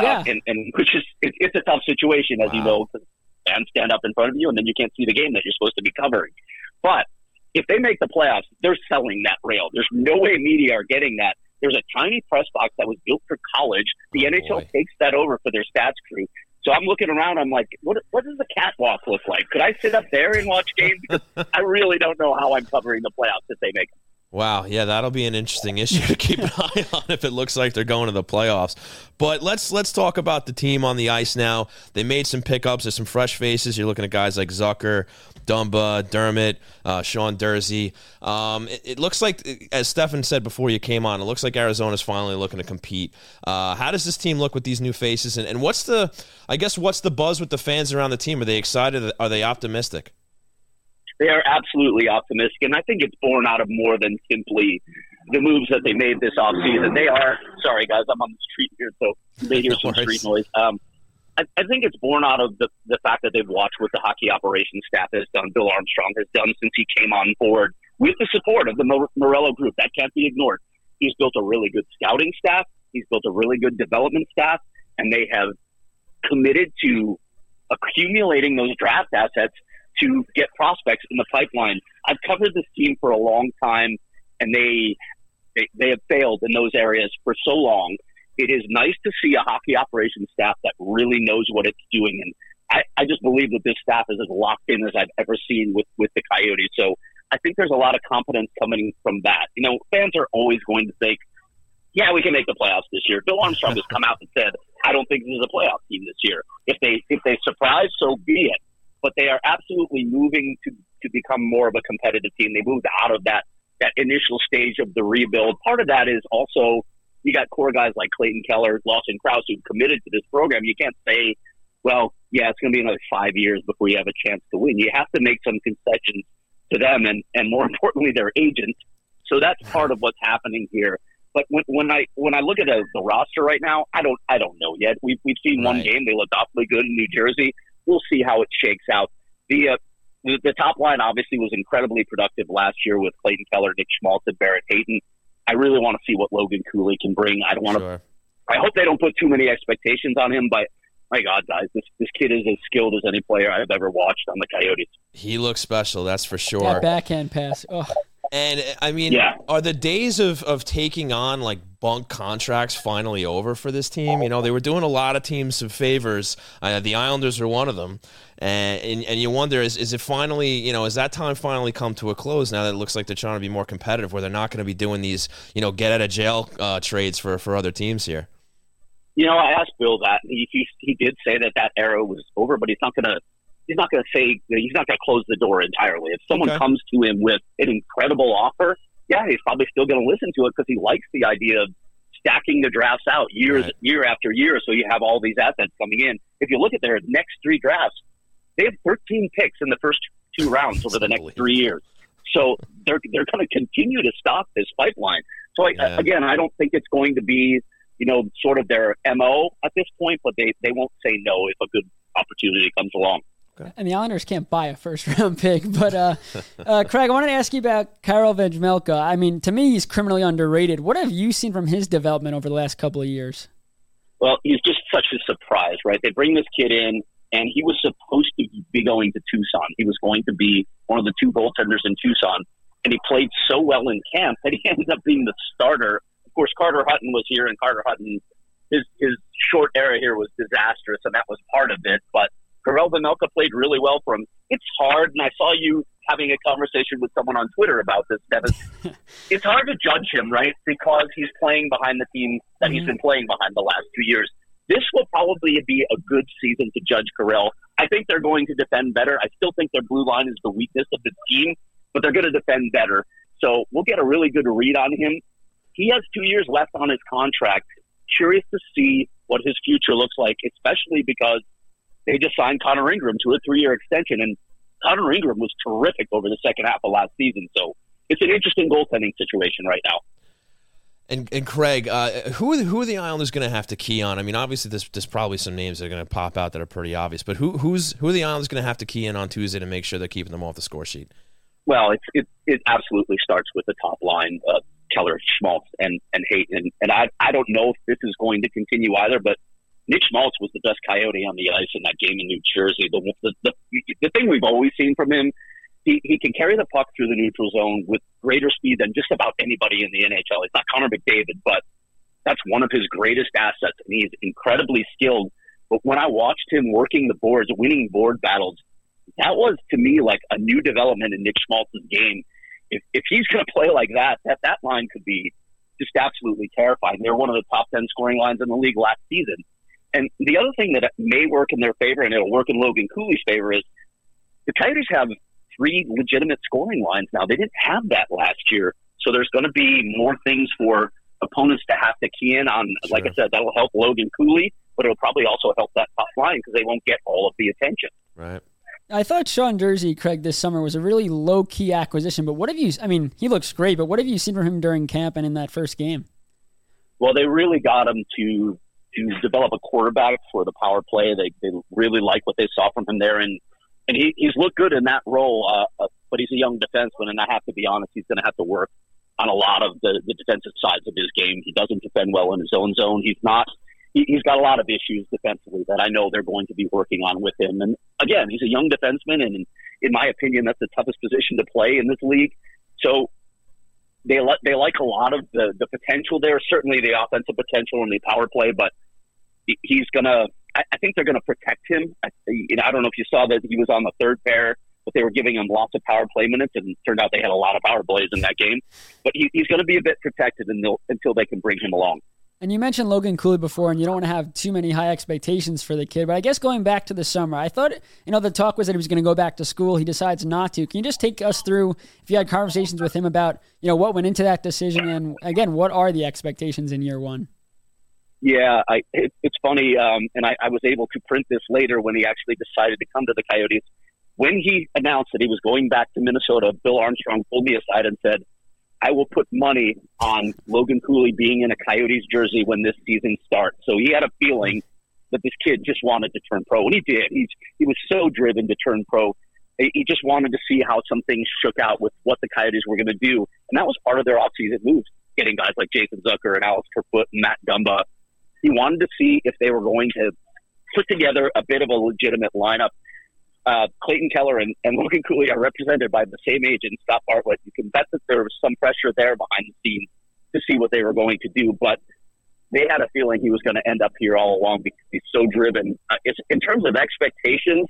Yeah. And which is, it's a tough situation, as you know, because fans stand up in front of you and then you can't see the game that you're supposed to be covering. But if they make the playoffs, they're selling that rail. There's no way media are getting that. There's a tiny press box that was built for college. The NHL takes that over for their stats crew. So I'm looking around. I'm like, what does the catwalk look like? Could I sit up there and watch games? Because I really don't know how I'm covering the playoffs if they make them. Wow, yeah, that'll be an interesting issue to keep an eye on if it looks like they're going to the playoffs. But let's talk about the team on the ice now. They made some pickups. There's some fresh faces. You're looking at guys like Zucker, Dumba, Dermott, Sean Durzi. It looks like, as Stefan said before you came on, it looks like Arizona's finally looking to compete. How does this team look with these new faces? And what's the buzz with the fans around the team? Are they excited? Are they optimistic? They are absolutely optimistic, and I think it's born out of more than simply the moves that they made this offseason. They are – sorry, guys, I'm on the street here, so you may hear some street noise. I think it's born out of the fact that they've watched what the hockey operations staff has done, Bill Armstrong has done since he came on board, with the support of the Morello Group. That can't be ignored. He's built a really good scouting staff. He's built a really good development staff, and they have committed to accumulating those draft assets to get prospects in the pipeline. I've covered this team for a long time, and they have failed in those areas for so long. It is nice to see a hockey operations staff that really knows what it's doing, and I just believe that this staff is as locked in as I've ever seen with the Coyotes. So I think there's a lot of confidence coming from that. You know, fans are always going to think, yeah, we can make the playoffs this year. Bill Armstrong has come out and said, I don't think this is a playoff team this year. If they surprise, so be it. But they are absolutely moving to become more of a competitive team. They moved out of that initial stage of the rebuild. Part of that is also you got core guys like Clayton Keller, Lawson Krause, who committed to this program. You can't say, well, yeah, it's going to be another 5 years before you have a chance to win. You have to make some concessions to them and more importantly, their agents. So that's part of what's happening here. But when I look at the roster right now, I don't know yet. We've seen one game. They looked awfully good in New Jersey. We'll see how it shakes out. The top line obviously was incredibly productive last year with Clayton Keller, Nick Schmaltz, and Barrett Hayton. I really want to see what Logan Cooley can bring. I don't want to. Sure. I hope they don't put too many expectations on him, but my God, guys, this kid is as skilled as any player I've ever watched on the Coyotes. He looks special, that's for sure. That backhand pass. Oh. And, I mean, are the days of taking on, like, bunk contracts finally over for this team? You know, they were doing a lot of teams some favors. The Islanders were one of them. And you wonder, is it finally, you know, is that time finally come to a close now that it looks like they're trying to be more competitive, where they're not going to be doing these, you know, get-out-of-jail trades for other teams here? You know, I asked Bill that. He did say that era was over, but he's not going to close the door entirely. If someone comes to him with an incredible offer, he's probably still going to listen to it because he likes the idea of stacking the drafts out year after year, so you have all these assets coming in. If you look at their next three drafts, they have 13 picks in the first two rounds over the next 3 years. So they're going to continue to stock this pipeline. So again, I don't think it's going to be, you know, sort of their MO at this point, but they won't say no if a good opportunity comes along. Okay. And the Islanders can't buy a first-round pick. But, Craig, I wanted to ask you about Karel Vejmelka. I mean, to me, he's criminally underrated. What have you seen from his development over the last couple of years? Well, he's just such a surprise, right? They bring this kid in, and he was supposed to be going to Tucson. He was going to be one of the two goaltenders in Tucson, and he played so well in camp that he ended up being the starter. Of course, Carter Hutton was here, and Carter Hutton, his short era here was disastrous, and that was part of it, but Karel Vejmelka played really well for him. It's hard, and I saw you having a conversation with someone on Twitter about this, Devin. It's hard to judge him, right, because he's playing behind the team that he's been playing behind the last 2 years. This will probably be a good season to judge Karel. I think they're going to defend better. I still think their blue line is the weakness of the team, but they're going to defend better. So we'll get a really good read on him. He has 2 years left on his contract. Curious to see what his future looks like, especially because they just signed Connor Ingram to a 3-year extension, and Connor Ingram was terrific over the second half of last season. So it's an interesting goaltending situation right now. And Craig, who are the Islanders going to have to key on? I mean, obviously there's probably some names that are going to pop out that are pretty obvious, but who are the Islanders going to have to key in on Tuesday to make sure they're keeping them off the score sheet? Well, it absolutely starts with the top line, Keller, Schmaltz, and Hayton. And I don't know if this is going to continue either, but Nick Schmaltz was the best Coyote on the ice in that game in New Jersey. The thing we've always seen from him, he can carry the puck through the neutral zone with greater speed than just about anybody in the NHL. It's not Connor McDavid, but that's one of his greatest assets, and he's incredibly skilled. But when I watched him working the boards, winning board battles, that was, to me, like a new development in Nick Schmaltz's game. If he's going to play like that, that line could be just absolutely terrifying. They're one of the top 10 scoring lines in the league last season. And the other thing that may work in their favor, and it'll work in Logan Cooley's favor, is the Coyotes have three legitimate scoring lines now. They didn't have that last year. So there's going to be more things for opponents to have to key in on. Sure. Like I said, that'll help Logan Cooley, but it'll probably also help that top line because they won't get all of the attention. Right. I thought Sean Durzi, Craig, this summer was a really low-key acquisition. But what have you – I mean, he looks great, but what have you seen from him during camp and in that first game? Well, they really got him to develop a quarterback for the power play. They really like what they saw from him there. And he's looked good in that role, but he's a young defenseman. And I have to be honest, he's going to have to work on a lot of the defensive sides of his game. He doesn't defend well in his own zone. He's got a lot of issues defensively that I know they're going to be working on with him. And again, he's a young defenseman. And in my opinion, that's the toughest position to play in this league. So they like a lot of the potential there, certainly the offensive potential and the power play, but he's going to – I think they're going to protect him. I don't know if you saw that he was on the third pair, but they were giving him lots of power play minutes, and it turned out they had a lot of power plays in that game. But he's going to be a bit protected until they can bring him along. And you mentioned Logan Cooley before, and you don't want to have too many high expectations for the kid, but I guess going back to the summer, I thought, you know, the talk was that he was going to go back to school. He decides not to. Can you just take us through, if you had conversations with him about, you know, what went into that decision, and again, what are the expectations in year one? Yeah, it's funny, and I was able to print this later when he actually decided to come to the Coyotes. When he announced that he was going back to Minnesota, Bill Armstrong pulled me aside and said, I will put money on Logan Cooley being in a Coyotes jersey when this season starts. So he had a feeling that this kid just wanted to turn pro, and he did. He was so driven to turn pro. He just wanted to see how some things shook out with what the Coyotes were going to do, and that was part of their offseason moves, getting guys like Jason Zucker and Alex Kerfoot and Matt Dumba. He wanted to see if they were going to put together a bit of a legitimate lineup. Clayton Keller and Logan Cooley are represented by the same agent, Scott Bartlett. You can bet that there was some pressure there behind the scenes to see what they were going to do, but they had a feeling he was going to end up here all along because he's so driven. In terms of expectations,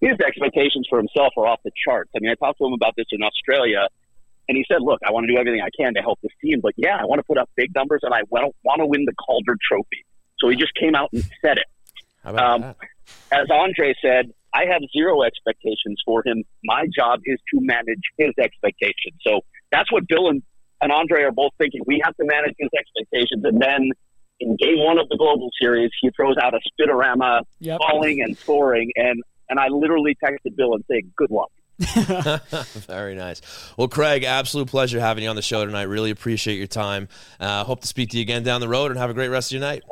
his expectations for himself are off the charts. I mean, I talked to him about this in Australia, and he said, look, I want to do everything I can to help this team, but yeah, I want to put up big numbers, and I want to win the Calder Trophy. So he just came out and said it. How about that? As Andre said, I have zero expectations for him. My job is to manage his expectations. So that's what Bill and Andre are both thinking. We have to manage his expectations. And then in game one of the Global Series, he throws out a spinorama, falling and scoring. And I literally texted Bill and said, good luck. Very nice. Well, Craig, absolute pleasure having you on the show tonight. Really appreciate your time. Hope to speak to you again down the road, and have a great rest of your night.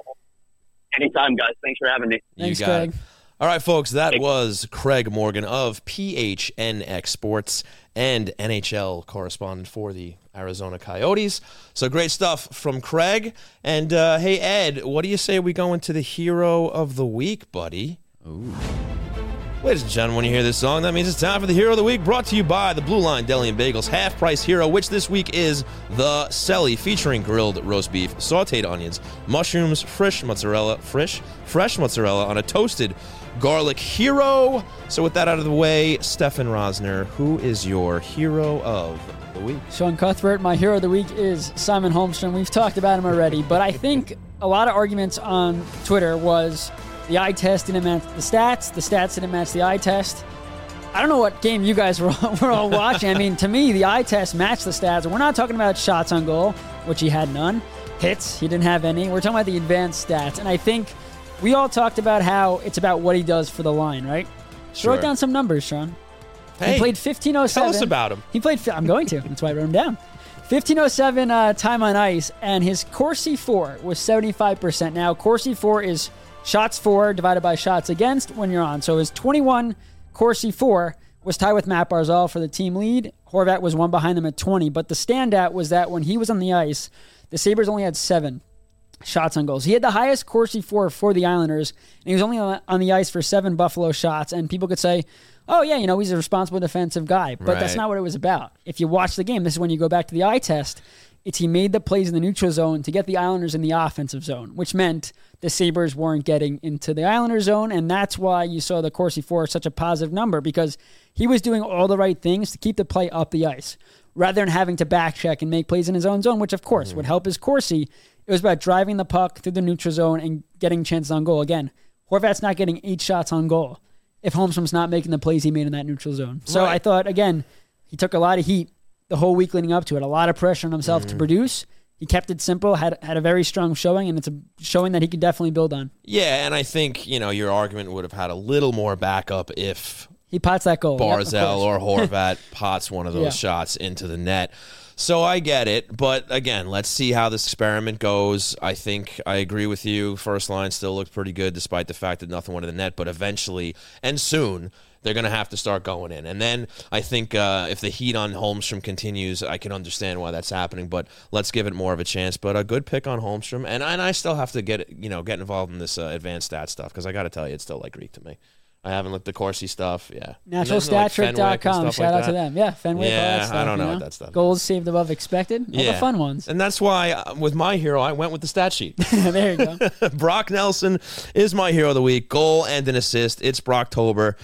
Anytime, guys. Thanks for having me. Thanks, Craig. It. All right, folks, that was Craig Morgan of PHNX Sports and NHL correspondent for the Arizona Coyotes. So great stuff from Craig. And, hey, Ed, what do you say we go into the hero of the week, buddy? Ooh. Ladies and gentlemen, when you hear this song, that means it's time for the Hero of the Week, brought to you by the Blue Line Deli and Bagels Half-Price Hero, which this week is the Selly, featuring grilled roast beef, sautéed onions, mushrooms, fresh mozzarella on a toasted garlic hero. So with that out of the way, Stefan Rosner, who is your Hero of the Week? Sean Cuthbert, my Hero of the Week is Simon Holmstrom. We've talked about him already, but I think a lot of arguments on Twitter was... the eye test didn't match the stats didn't match the eye test. I don't know what game you guys were all watching. I mean, to me, the eye test matched the stats. We're not talking about shots on goal, which he had none. Hits, he didn't have any. We're talking about the advanced stats. And I think we all talked about how it's about what he does for the line, right? Sure. Wrote down some numbers, Sean. Hey, he played 15.07. Tell us about him. I'm going to. That's why I wrote him down. 15.07 time on ice, and his Corsi 4 was 75%. Now, Corsi 4 is... shots for divided by shots against when you're on. So his 21 Corsi 4 was tied with Matt Barzal for the team lead. Horvat was one behind him at 20. But the standout was that when he was on the ice, the Sabres only had 7 shots on goals. He had the highest Corsi 4 for the Islanders, and he was only on the ice for 7 Buffalo shots. And people could say, oh, yeah, you know, he's a responsible defensive guy. But that's not what it was about. If you watch the game, this is when you go back to the eye test. It's he made the plays in the neutral zone to get the Islanders in the offensive zone, which meant the Sabres weren't getting into the Islanders zone, and that's why you saw the Corsi 4 such a positive number, because he was doing all the right things to keep the play up the ice, rather than having to backcheck and make plays in his own zone, which, of course, would help his Corsi. It was about driving the puck through the neutral zone and getting chances on goal. Again, Horvat's not getting 8 shots on goal if Holmstrom's not making the plays he made in that neutral zone. So I thought, again, he took a lot of heat the whole week leading up to it, a lot of pressure on himself to produce. He kept it simple, had a very strong showing, and it's a showing that he could definitely build on. Yeah, and I think, you know, your argument would have had a little more backup if he pots that goal. Barzal or Horvat pots one of those shots into the net. So I get it, but again, let's see how this experiment goes. I think I agree with you. First line still looked pretty good despite the fact that nothing went to the net, but eventually and soon they're going to have to start going in. And then I think if the heat on Holmstrom continues, I can understand why that's happening, but let's give it more of a chance. But a good pick on Holmstrom, and I still have to get involved in this advanced stat stuff, because I got to tell you, it's still like Greek to me. I haven't looked at the Corsi stuff, NaturalStatTrick.com, like shout out to them. Yeah, Fenwick, all that stuff. I don't know what that stuff is. Goals saved above expected, all the fun ones. And that's why, with my hero, I went with the stat sheet. There you go. Brock Nelson is my hero of the week. Goal and an assist. It's Brocktober.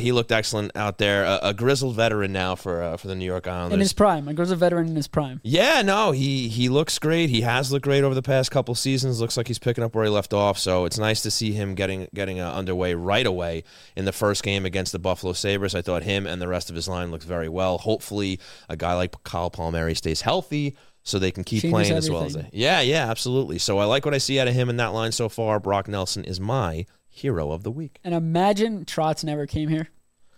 He looked excellent out there. A grizzled veteran now for the New York Islanders. In his prime. A grizzled veteran in his prime. Yeah, no, he looks great. He has looked great over the past couple seasons. Looks like he's picking up where he left off, so it's nice to see him getting underway right away. In the first game against the Buffalo Sabres, I thought him and the rest of his line looked very well. Hopefully, a guy like Kyle Palmieri stays healthy so they can keep playing as well as they. Yeah, absolutely. So I like what I see out of him in that line so far. Brock Nelson is my hero of the week. And imagine Trotz never came here.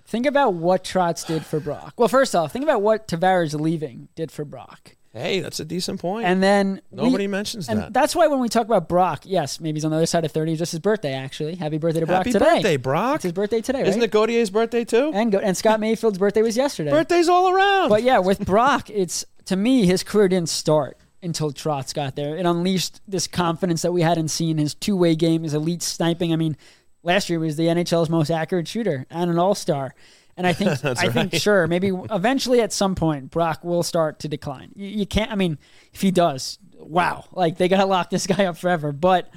Think about what Trotz did for Brock. Well, first off, think about what Tavares leaving did for Brock. Hey, that's a decent point. And then nobody mentions that. And that's why when we talk about Brock, yes, maybe he's on the other side of 30. It's just his birthday, actually. Happy birthday to Brock today. Happy birthday, Brock. It's his birthday today, right? Isn't it Gaudier's birthday, too? And Scott Mayfield's birthday was yesterday. Birthdays all around. But, yeah, with Brock, it's, to me, his career didn't start until Trotz got there. It unleashed this confidence that we hadn't seen. His two-way game, his elite sniping. I mean, last year he was the NHL's most accurate shooter and an all-star. And I think, I think sure, maybe eventually at some point, Brock will start to decline. You can't, I mean, if he does, wow. Like, they got to lock this guy up forever. But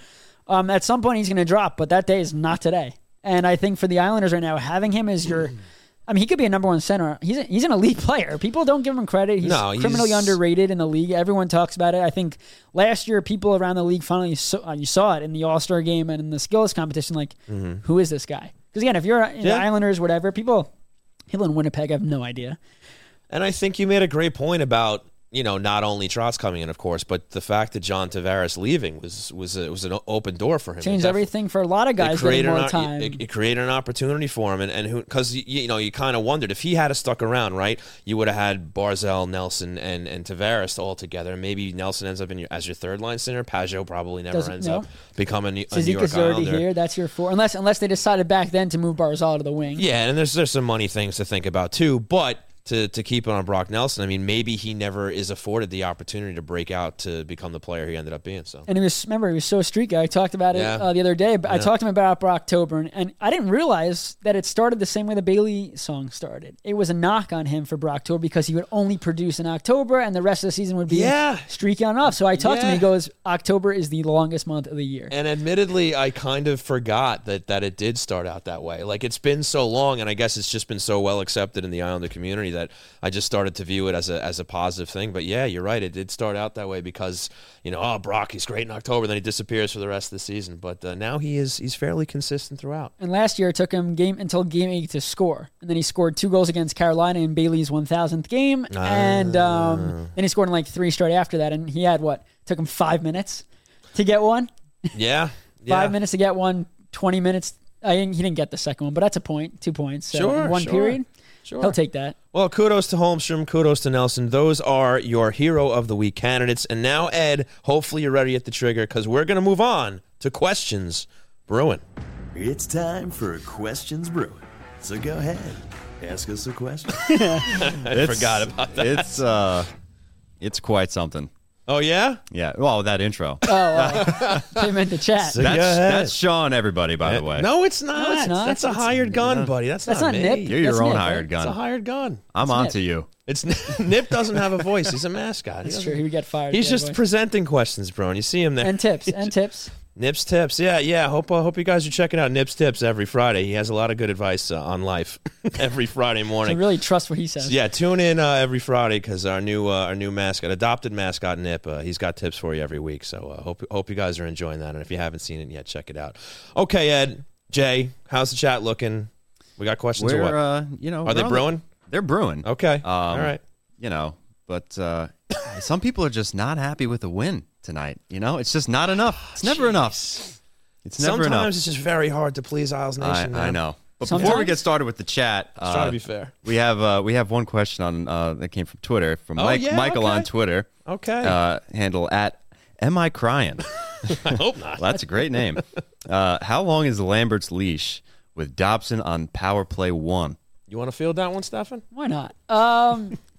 at some point he's going to drop, but that day is not today. And I think for the Islanders right now, having him as your... I mean, he could be a number one center. He's an elite player. People don't give him credit. He's criminally underrated in the league. Everyone talks about it. I think last year people around the league finally you saw it in the All-Star game and in the skills competition. Like, who is this guy? Because, again, if you're in the Islanders, whatever, people in Winnipeg have no idea. And I think you made a great point about, you know, not only Trotz coming in, of course, but the fact that John Tavares leaving was an open door for him. Changed everything for a lot of guys. It created more time. It created an opportunity for him, and because you kind of wondered if he had stuck around, right? You would have had Barzal, Nelson, and Tavares all together. Maybe Nelson ends up as your third line center. Pageau probably never ends up becoming a New York Islander. Here, that's your four, unless they decided back then to move Barzal to the wing. Yeah, and there's some money things to think about too, but. To keep it on Brock Nelson, I mean, maybe he never is afforded the opportunity to break out to become the player he ended up being. So, and he was so streaky. I talked about it the other day. But I talked to him about Brocktober, and I didn't realize that it started the same way the Bailey song started. It was a knock on him for Brocktober because he would only produce in October, and the rest of the season would be streaky on and off. So I talked to him. He goes, October is the longest month of the year. And admittedly, I kind of forgot that it did start out that way. Like, it's been so long, and I guess it's just been so well accepted in the Islander community that I just started to view it as a positive thing. But yeah, you're right. It did start out that way because, Brock, he's great in October, then he disappears for the rest of the season. But now he's fairly consistent throughout. And last year it took him until game 8 to score. And then he scored 2 goals against Carolina in Bailey's 1,000th game. And then he scored in like 3 straight after that. And he had took him 5 minutes to get one. Yeah. 5 minutes to get one, 20 minutes. He didn't get the second one, but that's a point, 2 points. So one period. Sure. He'll take that. Well, kudos to Holmstrom, kudos to Nelson. Those are your Hero of the Week candidates. And now, Ed, hopefully you're ready at the trigger because we're going to move on to Questions Brewing. It's time for Questions Brewing. So go ahead, ask us a question. I forgot about that. It's quite something. Oh, yeah? Yeah. Well, that intro. Oh, came in the chat. So that's Sean, everybody, by the way. No, it's not. That's a hired gun, buddy. That's not me. Nip. You're your own hired gun. It's a hired gun. I'm on to you. It's Nip doesn't have a voice. He's a mascot. That's true. He would get fired. He's just presenting questions, bro, and you see him there. And tips. Nip's Tips. Yeah. Hope you guys are checking out Nip's Tips every Friday. He has a lot of good advice on life every Friday morning. I really trust what he says. So yeah, tune in every Friday because our new mascot, adopted mascot Nip, he's got tips for you every week. So hope you guys are enjoying that. And if you haven't seen it yet, check it out. Okay, Ed, Jay, how's the chat looking? We got questions or what? Are they brewing? They're brewing. Okay. All right. But some people are just not happy with the win tonight. It's just not enough. It's never enough. It's never enough. Sometimes it's just very hard to please Isles Nation. I know. But before we get started with the chat, let's try to be fair. We have one question on that came from Twitter from Michael on Twitter. Okay. Handle at Am I Crying? I hope not. Well, that's a great name. How long is Lambert's leash with Dobson on power play 1? You want to field that one, Stefan? Why not?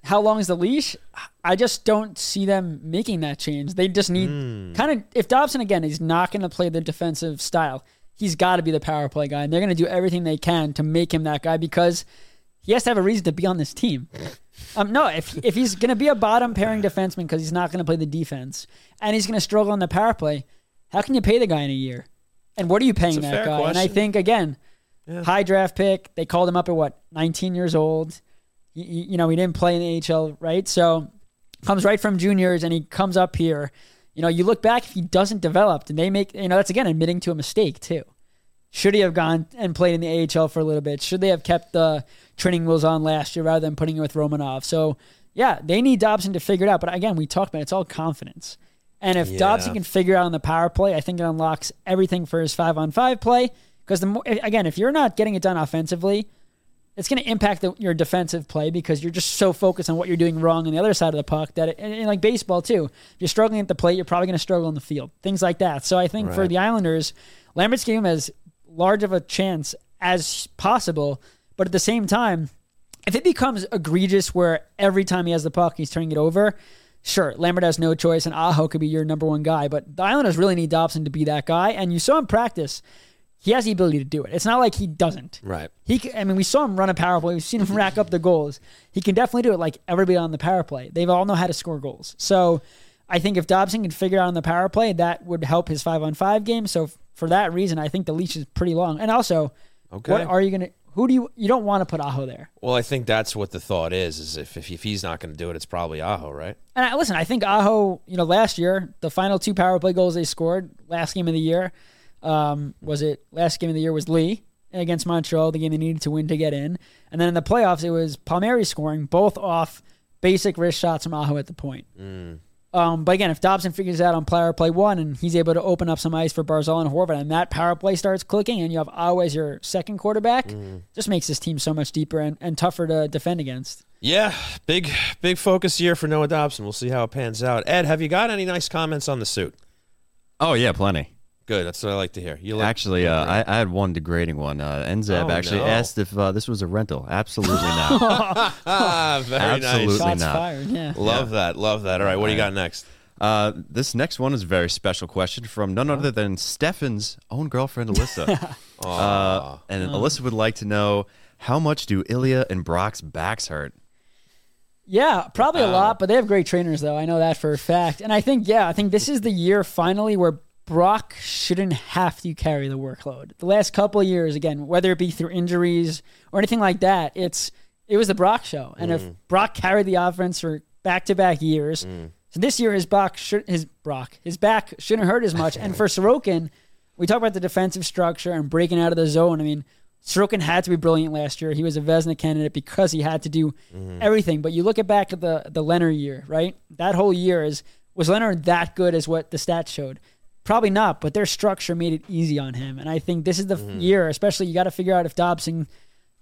How long is the leash? I just don't see them making that change. They just need kind of, if Dobson, again, is not going to play the defensive style, he's got to be the power play guy. And they're going to do everything they can to make him that guy because he has to have a reason to be on this team. If he's going to be a bottom pairing defenseman because he's not going to play the defense and he's going to struggle on the power play, how can you pay the guy in a year? And what are you paying that guy? Question. And I think, again, high draft pick. They called him up at 19 years old. He didn't play in the AHL, right? So comes right from juniors and he comes up here. You look back, if he doesn't develop, and they make, that's again admitting to a mistake too. Should he have gone and played in the AHL for a little bit? Should they have kept the training wheels on last year rather than putting it with Romanov? So yeah, they need Dobson to figure it out. But again, we talked about it. It's all confidence. And if Dobson can figure out on the power play, I think it unlocks everything for his 5-on-5 play. Because if you're not getting it done offensively, it's going to impact your defensive play because you're just so focused on what you're doing wrong on the other side of the puck that, and like baseball too, if you're struggling at the plate, you're probably going to struggle on the field, things like that. So I think for the Islanders, Lambert's gave him as large of a chance as possible, but at the same time, if it becomes egregious where every time he has the puck, he's turning it over, Sure, Lambert has no choice, and Aho could be your number one guy, but the Islanders really need Dobson to be that guy, and you saw him practice. He has the ability to do it. It's not like he doesn't. Right. We saw him run a power play. We've seen him rack up the goals. He can definitely do it like everybody on the power play. They all know how to score goals. So I think if Dobson can figure out on the power play, that would help his 5-on-5 game. So for that reason, I think the leash is pretty long. And also, What are you going to... You don't want to put Aho there. Well, I think that's what the thought is if he's not going to do it, it's probably Aho, right? And I think Aho, last year, the final two power play goals they scored, last game of the year, last game of the year was Lee against Montreal, the game they needed to win to get in. And then in the playoffs, it was Palmieri scoring, both off basic wrist shots from Aho at the point. Mm. But again, if Dobson figures out on power play one and he's able to open up some ice for Barzal and Horvat and that power play starts clicking and you have Aho as your second quarterback, just makes this team so much deeper and tougher to defend against. Yeah, big focus here for Noah Dobson. We'll see how it pans out. Ed, have you got any nice comments on the suit? Oh, yeah, plenty. Good, that's what I like to hear. I had one degrading one. NZAB asked if this was a rental. Absolutely not. Very absolutely nice. Shots not. Fired, yeah. Love that. All right, what do you got next? This next one is a very special question from none other than Stefan's own girlfriend, Alyssa. Alyssa would like to know, how much do Ilya and Brock's backs hurt? Yeah, probably a lot, but they have great trainers, though. I know that for a fact. And I think this is the year finally where Brock shouldn't have to carry the workload. The last couple of years, again, whether it be through injuries or anything like that, it was the Brock show. And if Brock carried the offense for back-to-back years, so this year his back shouldn't hurt as much. And for Sorokin, we talk about the defensive structure and breaking out of the zone. I mean, Sorokin had to be brilliant last year. He was a Vezina candidate because he had to do everything. But you look back at the Leonard year, right? That whole year was Leonard that good as what the stats showed? Probably not, but their structure made it easy on him. And I think this is the year, especially you got to figure out if Dobson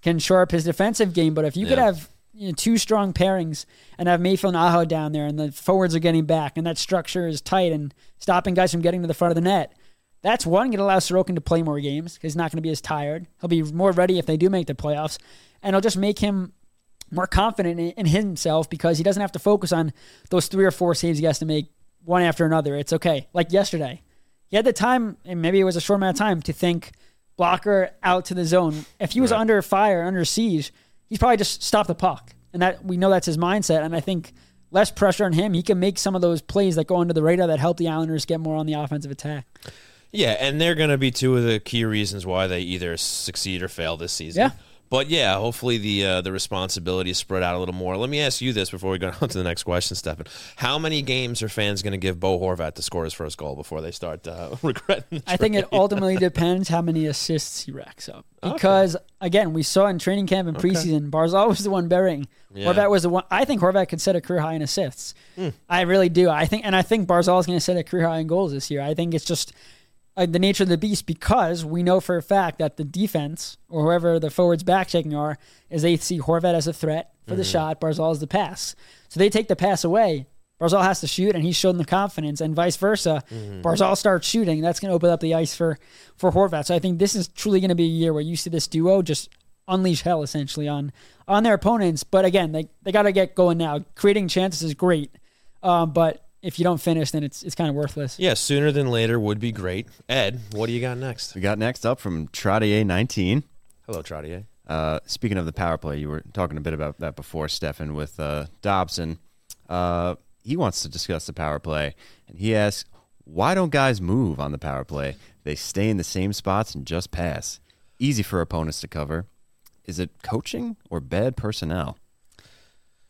can shore up his defensive game. But if you could have two strong pairings and have Mayfield and Aho down there and the forwards are getting back and that structure is tight and stopping guys from getting to the front of the net, that's one, going to allow Sorokin to play more games because he's not going to be as tired. He'll be more ready if they do make the playoffs. And it'll just make him more confident in himself because he doesn't have to focus on those 3 or 4 saves he has to make one after another. It's okay. Like yesterday. He had the time, and maybe it was a short amount of time, to think blocker out to the zone. If he was under fire, under siege, he's probably just stopped the puck. And that we know that's his mindset. And I think less pressure on him, he can make some of those plays that go under the radar that help the Islanders get more on the offensive attack. Yeah, and they're going to be two of the key reasons why they either succeed or fail this season. Yeah. But, yeah, hopefully the responsibility is spread out a little more. Let me ask you this before we go on to the next question, Stefan. How many games are fans going to give Bo Horvat to score his first goal before they start regretting the trade? I think it ultimately depends how many assists he racks up. Because, again, we saw in training camp and preseason, Barzal was the one burying. Yeah. Horvat was the one. I think Horvat could set a career high in assists. I really do. I think Barzal is going to set a career high in goals this year. I think it's just the nature of the beast, because we know for a fact that the defense, or whoever the forwards back-checking are, is they see Horvat as a threat for the shot, Barzal as the pass. So they take the pass away. Barzal has to shoot, and he's showing the confidence, and vice versa. Barzal starts shooting. That's going to open up the ice for Horvat. So I think this is truly going to be a year where you see this duo just unleash hell, essentially, on their opponents. But again, they got to get going now. Creating chances is great, but if you don't finish, then it's kind of worthless. Yeah, sooner than later would be great. Ed, what do you got next? We got next up from Trottier19. Hello, Trottier. Speaking of the power play, you were talking a bit about that before, Stefan, with Dobson. He wants to discuss the power play, and he asks, why don't guys move on the power play? They stay in the same spots and just pass. Easy for opponents to cover. Is it coaching or bad personnel?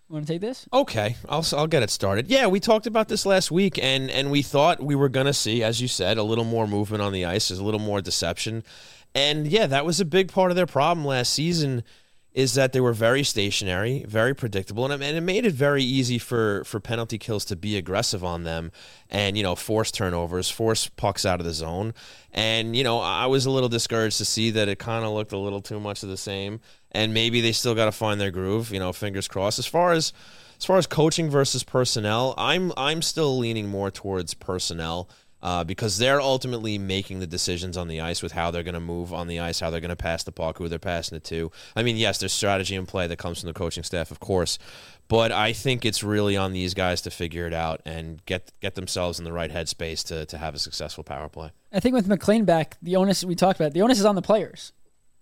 Want to take this? Okay, I'll get it started. Yeah, we talked about this last week, and we thought we were going to see, as you said, a little more movement on the ice, a little more deception. And, yeah, that was a big part of their problem last season, is that they were very stationary, very predictable, and it made it very easy for penalty kills to be aggressive on them and, force turnovers, force pucks out of the zone. And, I was a little discouraged to see that it kind of looked a little too much of the same, and maybe they still got to find their groove, fingers crossed. As far as coaching versus personnel, I'm still leaning more towards personnel. because they're ultimately making the decisions on the ice with how they're going to move on the ice, how they're going to pass the puck, who they're passing it to. I mean, yes, there's strategy and play that comes from the coaching staff, of course, but I think it's really on these guys to figure it out and get themselves in the right headspace to have a successful power play. I think with McLean back, the onus we talked about, the onus is on the players.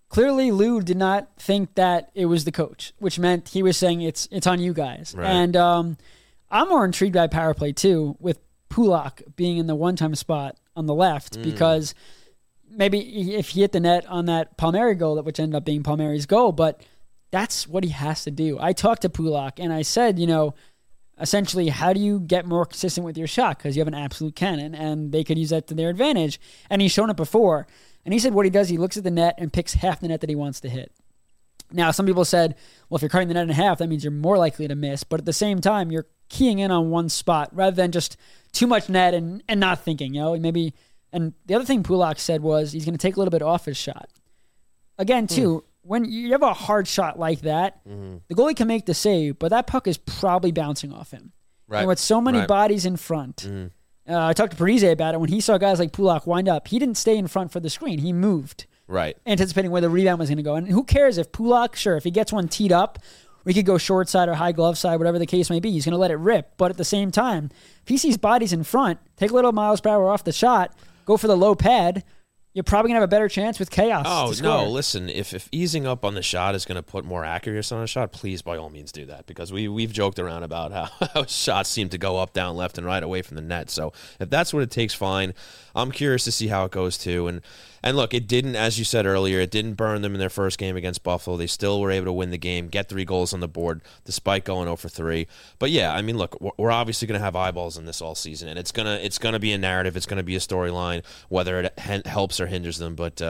Clearly, Lou did not think that it was the coach, which meant he was saying it's on you guys. Right. And I'm more intrigued by power play, too, with Pulak being in the one-time spot on the left because maybe if he hit the net on that Palmieri goal, which ended up being Palmieri's goal, but that's what he has to do. I talked to Pulak, and I said, you know, essentially, how do you get more consistent with your shot? Because you have an absolute cannon, and they could use that to their advantage. And he's shown it before. And he said what he does, he looks at the net and picks half the net that he wants to hit. Now, some people said, well, if you're cutting the net in half, that means you're more likely to miss. But at the same time, you're keying in on one spot rather than just too much net and not thinking. You know, maybe. And the other thing Pulak said was he's going to take a little bit off his shot. Again, too, when you have a hard shot like that, the goalie can make the save, but that puck is probably bouncing off him. Right. And with so many bodies in front... I talked to Parise about it. When he saw guys like Pulak wind up, he didn't stay in front for the screen. He moved, anticipating where the rebound was going to go. And who cares if Pulak, sure, if he gets one teed up, or he could go short side or high glove side, whatever the case may be, he's going to let it rip. But at the same time, if he sees bodies in front, take a little miles per hour off the shot, go for the low pad, you're probably going to have a better chance with chaos. Oh, no, listen, if easing up on the shot is going to put more accuracy on a shot, please, by all means, do that. Because we've joked around about how shots seem to go up, down, left, and right away from the net. So if that's what it takes, fine. I'm curious to see how it goes, too. And look, it didn't, as you said earlier, it didn't burn them in their first game against Buffalo. They still were able to win the game, get 3 goals on the board, despite going 0-for-3. But yeah, I mean, look, we're obviously going to have eyeballs in this all season, and it's gonna be a narrative, it's going to be a storyline, whether it helps or hinders them. But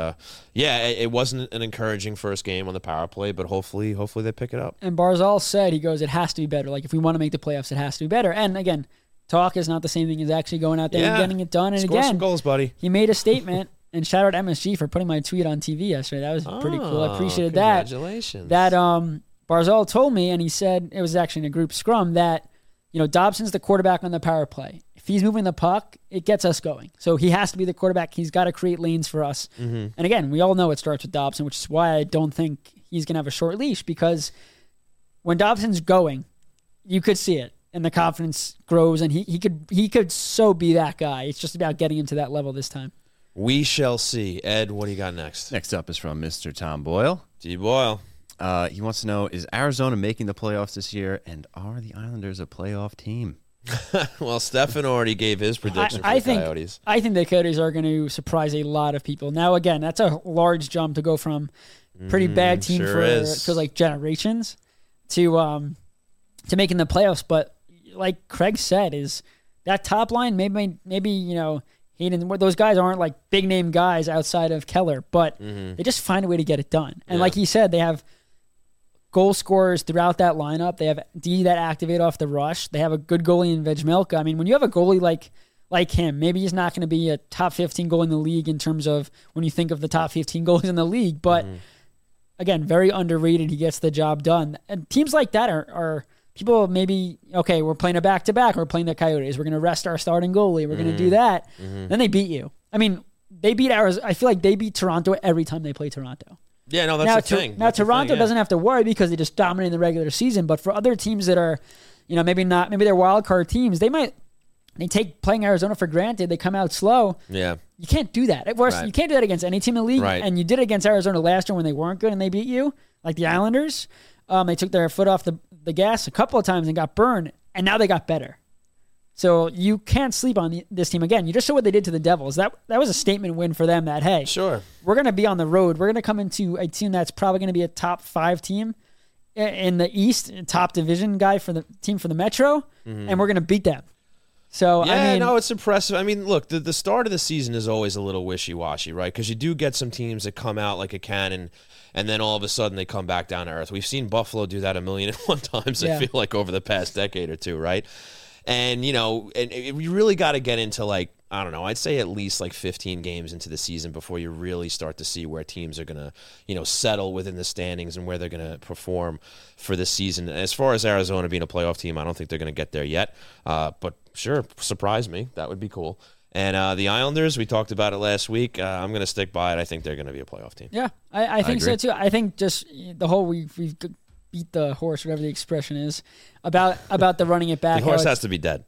yeah, it wasn't an encouraging first game on the power play, but hopefully they pick it up. And Barzal said, he goes, it has to be better. Like, if we want to make the playoffs, it has to be better. And again, talk is not the same thing as actually going out there and getting it done. And score some goals, buddy. He made a statement. And shout out MSG for putting my tweet on TV yesterday. That was pretty cool. I appreciated that. Congratulations. That Barzal told me, and he said, it was actually in a group scrum, that, you know, Dobson's the quarterback on the power play. If he's moving the puck, it gets us going. So he has to be the quarterback. He's got to create lanes for us. And again, we all know it starts with Dobson, which is why I don't think he's going to have a short leash, because when Dobson's going, you could see it. And the confidence grows, and he could so be that guy. It's just about getting him to that level this time. We shall see. Ed, what do you got next? Next up is from Mr. Tom Boyle. T. Boyle. He wants to know, is Arizona making the playoffs this year, and are the Islanders a playoff team? Well, Stefan already gave his prediction for the Coyotes. I think the Coyotes are going to surprise a lot of people. Now, again, that's a large jump to go from pretty bad team for like generations to making the playoffs. But like Craig said, is that top line maybe you know, those guys aren't like big-name guys outside of Keller, but they just find a way to get it done. And like he said, they have goal scorers throughout that lineup. They have D that activate off the rush. They have a good goalie in Vejmelka. I mean, when you have a goalie like him, maybe he's not going to be a top 15 goal in the league in terms of when you think of the top 15 goals in the league, but again, very underrated. He gets the job done. And teams like that are people maybe, okay, we're playing a back-to-back. We're playing the Coyotes. We're going to rest our starting goalie. We're going to do that. Then they beat you. I mean, they beat Arizona. I feel like they beat Toronto every time they play Toronto. Yeah, no, that's now, the thing. Now, that's Toronto doesn't have to worry because they just dominated the regular season. But for other teams that are, you know, maybe they're wild-card teams, they take playing Arizona for granted. They come out slow. Yeah. You can't do that. At worst, you can't do that against any team in the league. Right. And you did it against Arizona last year when they weren't good and they beat you, like the Islanders. They took their foot off the gas a couple of times and got burned, and now they got better. So you can't sleep on this team again. You just saw what they did to the Devils. That was a statement win for them that, hey, sure, we're going to be on the road. We're going to come into a team that's probably going to be a top 5 team in the East, top division guy for the team for the Metro, and we're going to beat them. So yeah, it's impressive. I mean, look, the start of the season is always a little wishy-washy, right? Because you do get some teams that come out like a cannon, and then all of a sudden they come back down to earth. We've seen Buffalo do that 1,000,001 times, I feel like, over the past decade or two, right? And, you know, and you really got to get into, like, I don't know, I'd say at least like 15 games into the season before you really start to see where teams are going to, you know, settle within the standings and where they're going to perform for the season. As far as Arizona being a playoff team, I don't think they're going to get there yet, but sure, surprise me. That would be cool. And the Islanders, we talked about it last week. I'm going to stick by it. I think they're going to be a playoff team. Yeah, I think so, too. I think just the whole we've beat the horse, whatever the expression is, about the running it back. The horse has to be dead.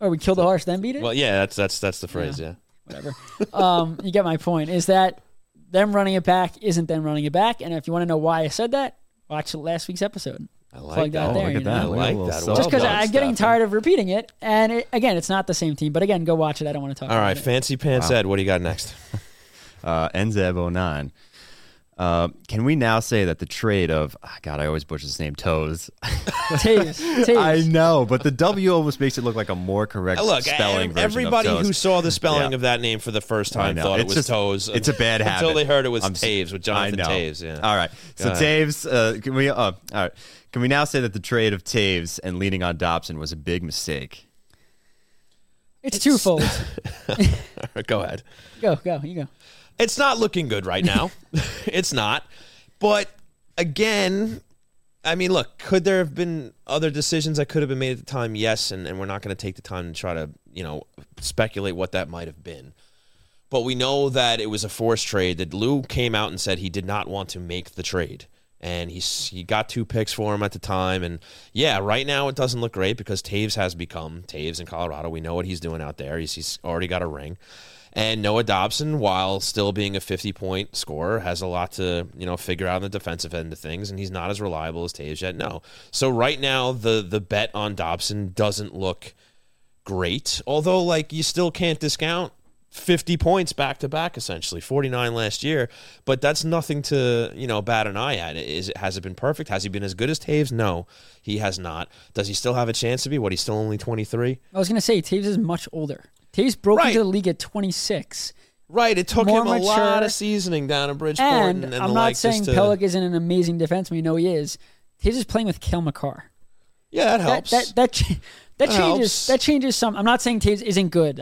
Oh, we killed the horse, then beat it? Well, yeah, that's the phrase, yeah. Whatever. You get my point, is that them running it back isn't them running it back. And if you want to know why I said that, watch last week's episode. I like that. Look at that. I like that. Just because I'm getting tired of repeating it. And again, it's not the same team. But again, go watch it. I don't want to talk about it. All right. Fancy Pants Ed, what do you got next? NZEB09. Can we now say that the trade of, I always butcher his name, Toews. Toews. I know, but the W almost makes it look like a more correct spelling version of Toews. Everybody who saw the spelling of that name for the first time thought it was Toews. It's a bad habit. Until they heard it was Toews with Jonathan Toews. Yeah. All right. So Toews, all right. Can we now say that the trade of Toews and leaning on Dobson was a big mistake? It's twofold. Go ahead. Go. You go. It's not looking good right now. It's not. But, again, I mean, look, could there have been other decisions that could have been made at the time? Yes, and we're not going to take the time to try to, speculate what that might have been. But we know that it was a forced trade, that Lou came out and said he did not want to make the trade. And he got 2 picks for him at the time. And, yeah, right now it doesn't look great because Toews has become Toews in Colorado. We know what he's doing out there. He's already got a ring. And Noah Dobson, while still being a 50-point scorer, has a lot to, figure out on the defensive end of things, and he's not as reliable as Toews yet. No. So right now, the bet on Dobson doesn't look great, although, you still can't discount 50 points back-to-back, essentially, 49 last year, but that's nothing to, bat an eye at. Has it been perfect? Has he been as good as Toews? No, he has not. Does he still have a chance to be? He's still only 23? I was going to say, Toews is much older. Toews broke into the league at 26. Right, it took him a lot of seasoning down in Bridgeport. And I'm not saying Pelech isn't an amazing defenseman. We know he is. He's just playing with Cale McCarr. Yeah, that helps. That changes some. I'm not saying Toews isn't good.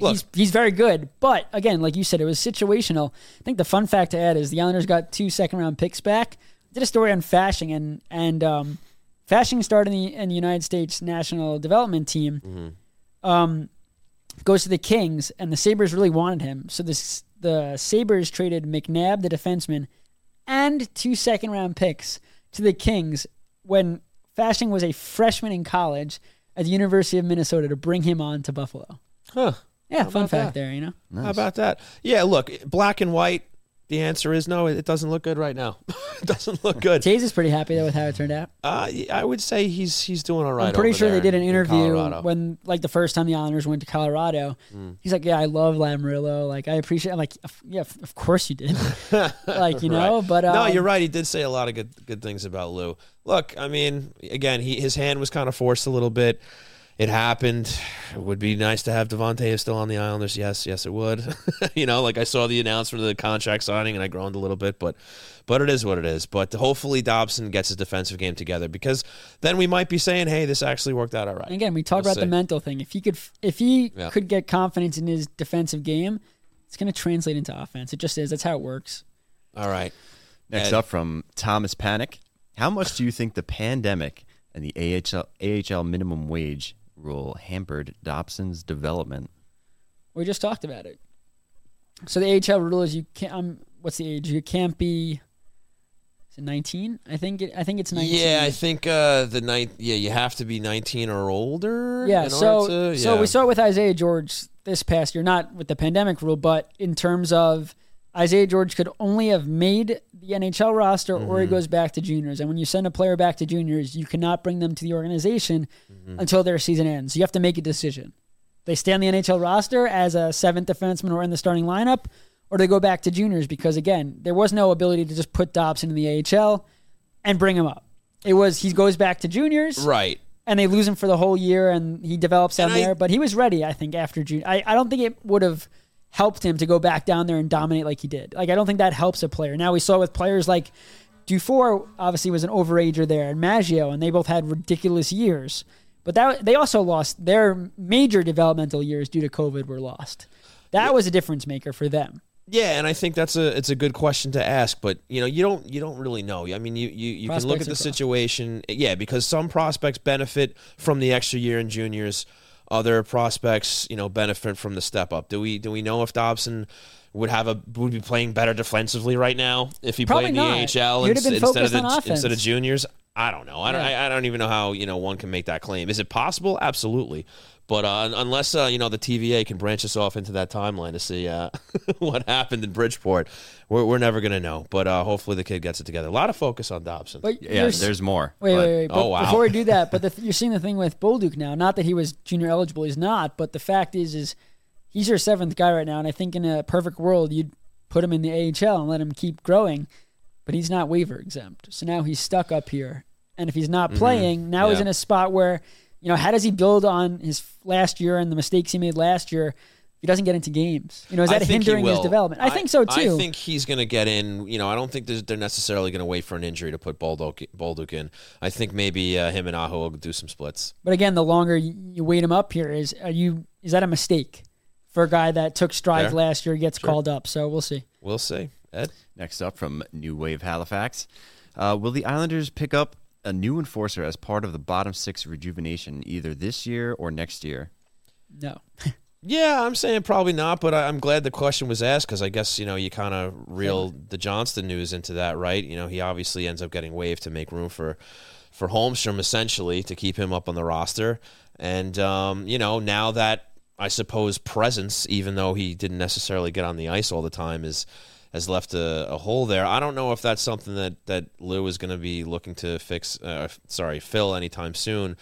Look, he's very good. But, again, like you said, it was situational. I think the fun fact to add is the Islanders got 2 second-round picks back. I did a story on Fashing, and Fashing started in the United States National Development Team. Mm-hmm. Goes to the Kings, and the Sabres really wanted him. So the Sabres traded McNabb, the defenseman, and 2 second-round picks to the Kings when Fashing was a freshman in college at the University of Minnesota to bring him on to Buffalo. Huh. Yeah, fun fact there, Nice. How about that? Yeah, look, black and white, the answer is no, it doesn't look good right now. It doesn't look good. Toews is pretty happy, though, with how it turned out. I would say he's doing all right. I'm pretty sure they did an interview when, the first time the Islanders went to Colorado. Mm. He's like, yeah, I love Lamarillo. I appreciate it. I'm like, yeah, of course you did. Right. But no, you're right. He did say a lot of good things about Lou. Look, I mean, again, his hand was kind of forced a little bit. It happened. It would be nice to have Devontae still on the Islanders. Yes, it would. I saw the announcement of the contract signing, and I groaned a little bit, but it is what it is. But hopefully Dobson gets his defensive game together, because then we might be saying, hey, this actually worked out all right. And again, we talked about the mental thing. If he could get confidence in his defensive game, it's going to translate into offense. It just is. That's how it works. All right. Next up from Thomas Panic. How much do you think the pandemic and the AHL minimum wage rule hampered Dobson's development? We just talked about it. So the AHL rule is you can't. What's the age? You can't be. Is it 19? I think it's 19. Yeah, I think you have to be 19 or older. Yeah. So we saw it with Isaiah George this past year, not with the pandemic rule, but in terms of Isaiah George could only have made the NHL roster, mm-hmm. or he goes back to juniors. And when you send a player back to juniors, you cannot bring them to the organization, mm-hmm. until their season ends. You have to make a decision. They stay on the NHL roster as a 7th defenseman or in the starting lineup, or they go back to juniors, because, again, there was no ability to just put Dobson in the AHL and bring him up. It was he goes back to juniors. Right. And they lose him for the whole year, and he develops down there. But he was ready, I think, after June. I don't think it would have helped him to go back down there and dominate like he did. I don't think that helps a player. Now we saw with players like Dufour, obviously was an overager there, and Maggio, and they both had ridiculous years. But they also lost their major developmental years due to COVID were lost. That was a difference maker for them. Yeah, and I think it's a good question to ask, but you don't really know. I mean, you can look at the situation, because some prospects benefit from the extra year in juniors. other prospects, you know, benefit from the step up? Do we know if Dobson would be playing better defensively right now if he probably played in the AHL instead of juniors? I don't know. I don't even know how, you know, one can make that claim. Is it possible? Absolutely. But unless, you know, the TVA can branch us off into that timeline to see what happened in Bridgeport, we're never going to know. But hopefully the kid gets it together. A lot of focus on Dobson. But yeah, there's more. Wait. Oh, wow. Before we do that, but you're seeing the thing with Bolduc now. Not that he was junior eligible. He's not. But the fact is he's your seventh guy right now. And I think in a perfect world, you'd put him in the AHL and let him keep growing. But he's not waiver exempt. So now he's stuck up here. And if he's not playing, now he's in a spot where... You know, how does he build on his last year and the mistakes he made last year? He doesn't get into games. You know, is that hindering his development? I think so, too. I think he's going to get in. You know, I don't think they're necessarily going to wait for an injury to put Bolduc in. I think maybe him and Aho will do some splits. But again, the longer you wait him up here, is that a mistake for a guy that took strides last year gets called up? So we'll see. We'll see. Ed? Next up from New Wave Halifax. Will the Islanders pick up a new enforcer as part of the bottom six rejuvenation either this year or next year? No. Yeah, I'm saying probably not, but I'm glad the question was asked because I guess, you know, you kind of reel the Johnston news into that, right? You know, he obviously ends up getting waived to make room for Holmstrom, essentially, to keep him up on the roster. And, you know, now that, I suppose, presence, even though he didn't necessarily get on the ice all the time, has left a hole there. I don't know if that's something that Lou is going to be looking to fill anytime soon.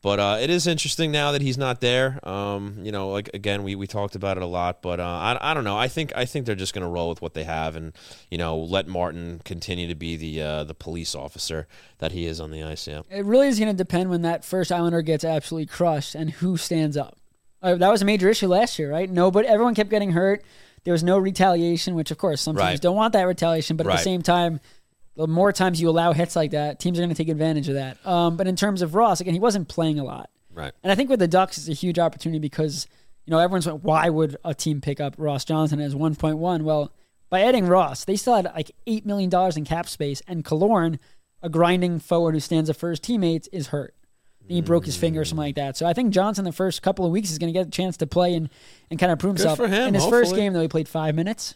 But it is interesting now that he's not there. You know, like again, we talked about it a lot, but I don't know. I think they're just going to roll with what they have, and you know, let Martin continue to be the police officer that he is on the ice. Yeah, it really is going to depend when that first Islander gets absolutely crushed and who stands up. That was a major issue last year, right? Nobody, everyone kept getting hurt. There was no retaliation, which, of course, some teams don't want that retaliation. But at the same time, the more times you allow hits like that, teams are going to take advantage of that. But in terms of Ross, again, he wasn't playing a lot. Right. And I think with the Ducks, it's a huge opportunity because, you know, everyone's like, why would a team pick up Ross Johnson as 1.1? Well, by adding Ross, they still had like $8 million in cap space. And Killorn, a grinding forward who stands up for his teammates, is hurt. He broke his finger or something like that. So I think Johnson, the first couple of weeks, is going to get a chance to play and kind of prove himself. Good for him, in his first game, though, he played 5 minutes.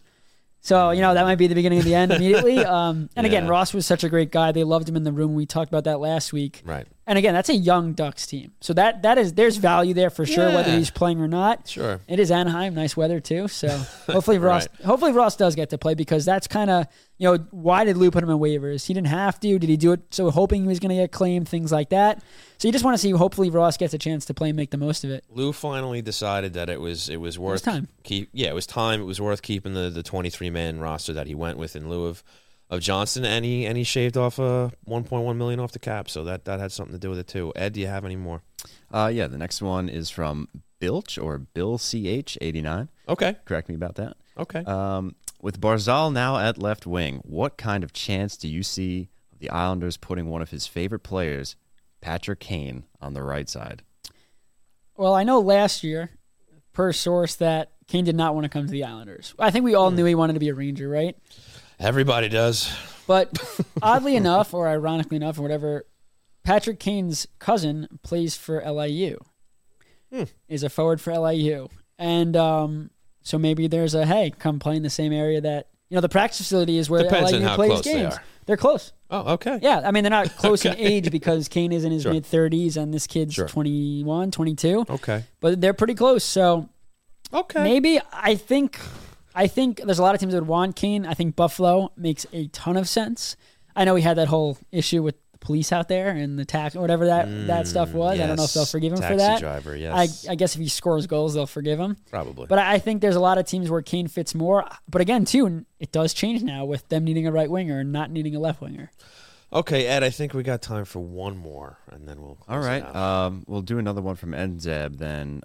So, you know, that might be the beginning of the end immediately. Again, Ross was such a great guy. They loved him in the room. We talked about that last week. Right. And, again, that's a young Ducks team. So there's value there for sure, whether he's playing or not. Sure. It is Anaheim. Nice weather, too. So hopefully Ross does get to play because that's kind of, you know, why did Lou put him on waivers? He didn't have to. Did he do it so hoping he was going to get claimed, things like that? So you just want to see hopefully Ross gets a chance to play and make the most of it. Lou finally decided that it was worth time. It was time. It was worth keeping the 23-man roster that he went with in lieu of Johnson, and he shaved off $1.1 million off the cap, so that had something to do with it too. Ed, do you have any more? Yeah, the next one is from Bilch or Bill CH 89. Okay. Correct me about that. Okay. With Barzal now at left wing, what kind of chance do you see the Islanders putting one of his favorite players, Patrick Kane, on the right side? Well, I know last year, per source, that Kane did not want to come to the Islanders. I think we all knew he wanted to be a Ranger, right? Everybody does. But oddly enough, or ironically enough, or whatever, Patrick Kane's cousin plays for LIU, is a forward for LIU. And so maybe there's come play in the same area that, you know, the practice facility is where LIU plays games. They're close. Oh, okay. Yeah, I mean, they're not close in age because Kane is in his mid-30s and this kid's 21, 22. Okay. But they're pretty close, so maybe I think there's a lot of teams that would want Kane. I think Buffalo makes a ton of sense. I know we had that whole issue with the police out there and the tax or whatever that stuff was. Yes. I don't know if they'll forgive him for that. Taxi driver, yes. I guess if he scores goals, they'll forgive him. Probably. But I think there's a lot of teams where Kane fits more. But again, too, it does change now with them needing a right winger and not needing a left winger. Okay, Ed, I think we got time for one more, and then we'll close it out. We'll do another one from NZEB then.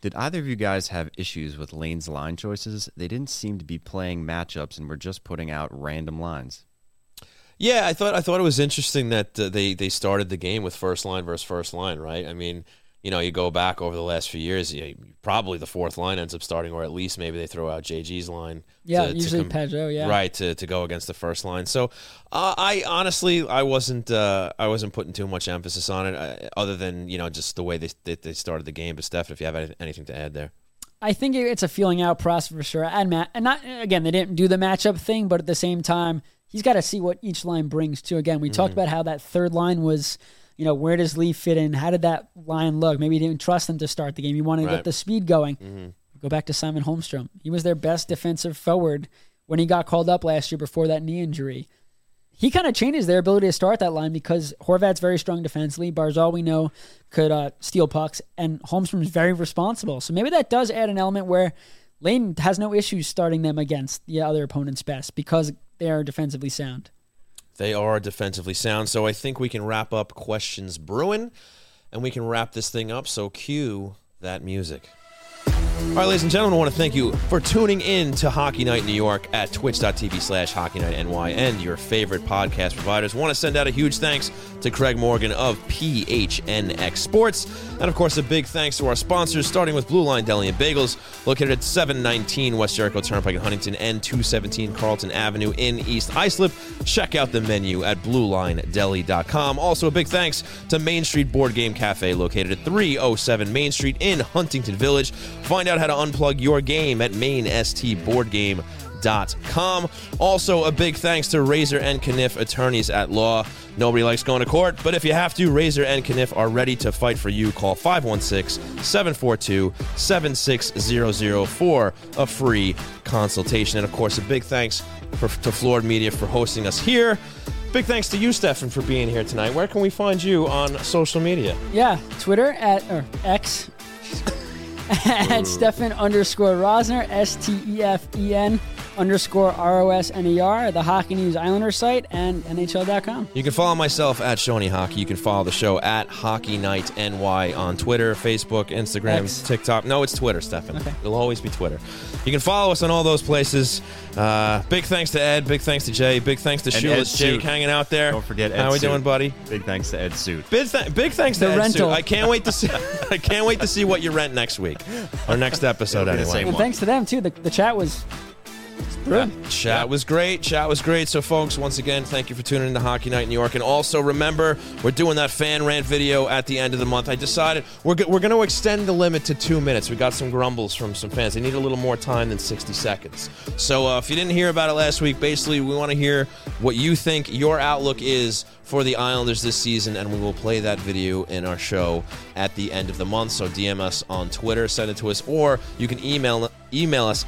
Did either of you guys have issues with Lane's line choices? They didn't seem to be playing matchups and were just putting out random lines. Yeah, I thought it was interesting that they started the game with first line versus first line, right? I mean, you know, you go back over the last few years, probably the fourth line ends up starting, or at least maybe they throw out JG's line. Yeah, Pageau, yeah. Right, to go against the first line. So I wasn't putting too much emphasis on it, other than, you know, just the way they started the game. But Steph, if you have anything to add there. I think it's a feeling out process for sure. And not again, they didn't do the matchup thing, but at the same time, he's got to see what each line brings too. Again, we talked about how that third line was, you know, where does Lee fit in? How did that line look? Maybe he didn't trust them to start the game. He wanted to get the speed going. Mm-hmm. Go back to Simon Holmstrom. He was their best defensive forward when he got called up last year before that knee injury. He kind of changes their ability to start that line because Horvat's very strong defensively. Barzal, we know, could steal pucks, and Holmstrom's very responsible. So maybe that does add an element where Lane has no issues starting them against the other opponent's best because they are defensively sound. They are defensively sound. So I think we can wrap up questions brewing, and we can wrap this thing up. So cue that music. All right, ladies and gentlemen, I want to thank you for tuning in to Hockey Night New York at twitch.tv/HockeyNightNY and your favorite podcast providers. Want to send out a huge thanks to Craig Morgan of PHNX Sports. And, of course, a big thanks to our sponsors, starting with Blue Line Deli and Bagels, located at 719 West Jericho Turnpike in Huntington and 217 Carlton Avenue in East Islip. Check out the menu at BlueLineDeli.com. Also, a big thanks to Main Street Board Game Cafe, located at 307 Main Street in Huntington Village. Find out how to unplug your game at mainstboardgame.com. Also, a big thanks to Razor and Kniff, attorneys at law. Nobody likes going to court, but if you have to, Razor and Kniff are ready to fight for you. Call 516-742-7600 for a free consultation. And, of course, a big thanks to Floored Media for hosting us here. Big thanks to you, Stefan, for being here tonight. Where can we find you on social media? Yeah, Twitter or X. at Stefan_Rosner, STEFEN_ROSNER, the Hockey News Islander site, and NHL.com. You can follow myself at Shoney Hockey. You can follow the show at Hockey Night NY on Twitter, Facebook, Instagram, X. TikTok. No, it's Twitter, Stefan. Okay. It'll always be Twitter. You can follow us on all those places. Big thanks to Ed. Big thanks to Jay. Big thanks to Shoeless Jake hanging out there. Don't forget Ed. How we doing, buddy? Big thanks to Ed Suit. Big thanks to the Ed rental. Suit. I can't wait to see. I can't wait to see what you rent next week or next episode. Anyway, well, thanks to them too. The chat was. Chat was great. So, folks, once again, thank you for tuning in to Hockey Night in New York. And also, remember, we're doing that fan rant video at the end of the month. I decided we're going to extend the limit to 2 minutes. We got some grumbles from some fans. They need a little more time than 60 seconds. So if you didn't hear about it last week, basically, we want to hear what you think your outlook is for the Islanders this season, and we will play that video in our show at the end of the month. So DM us on Twitter, send it to us, or you can email us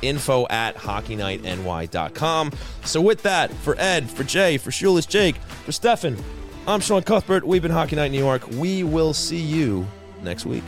info@hockeynightny.com. So with that, for Ed, for Jay, for Shoeless Jake, for Stefan, I'm Sean Cuthbert. We've been Hockey Night New York. We will see you next week.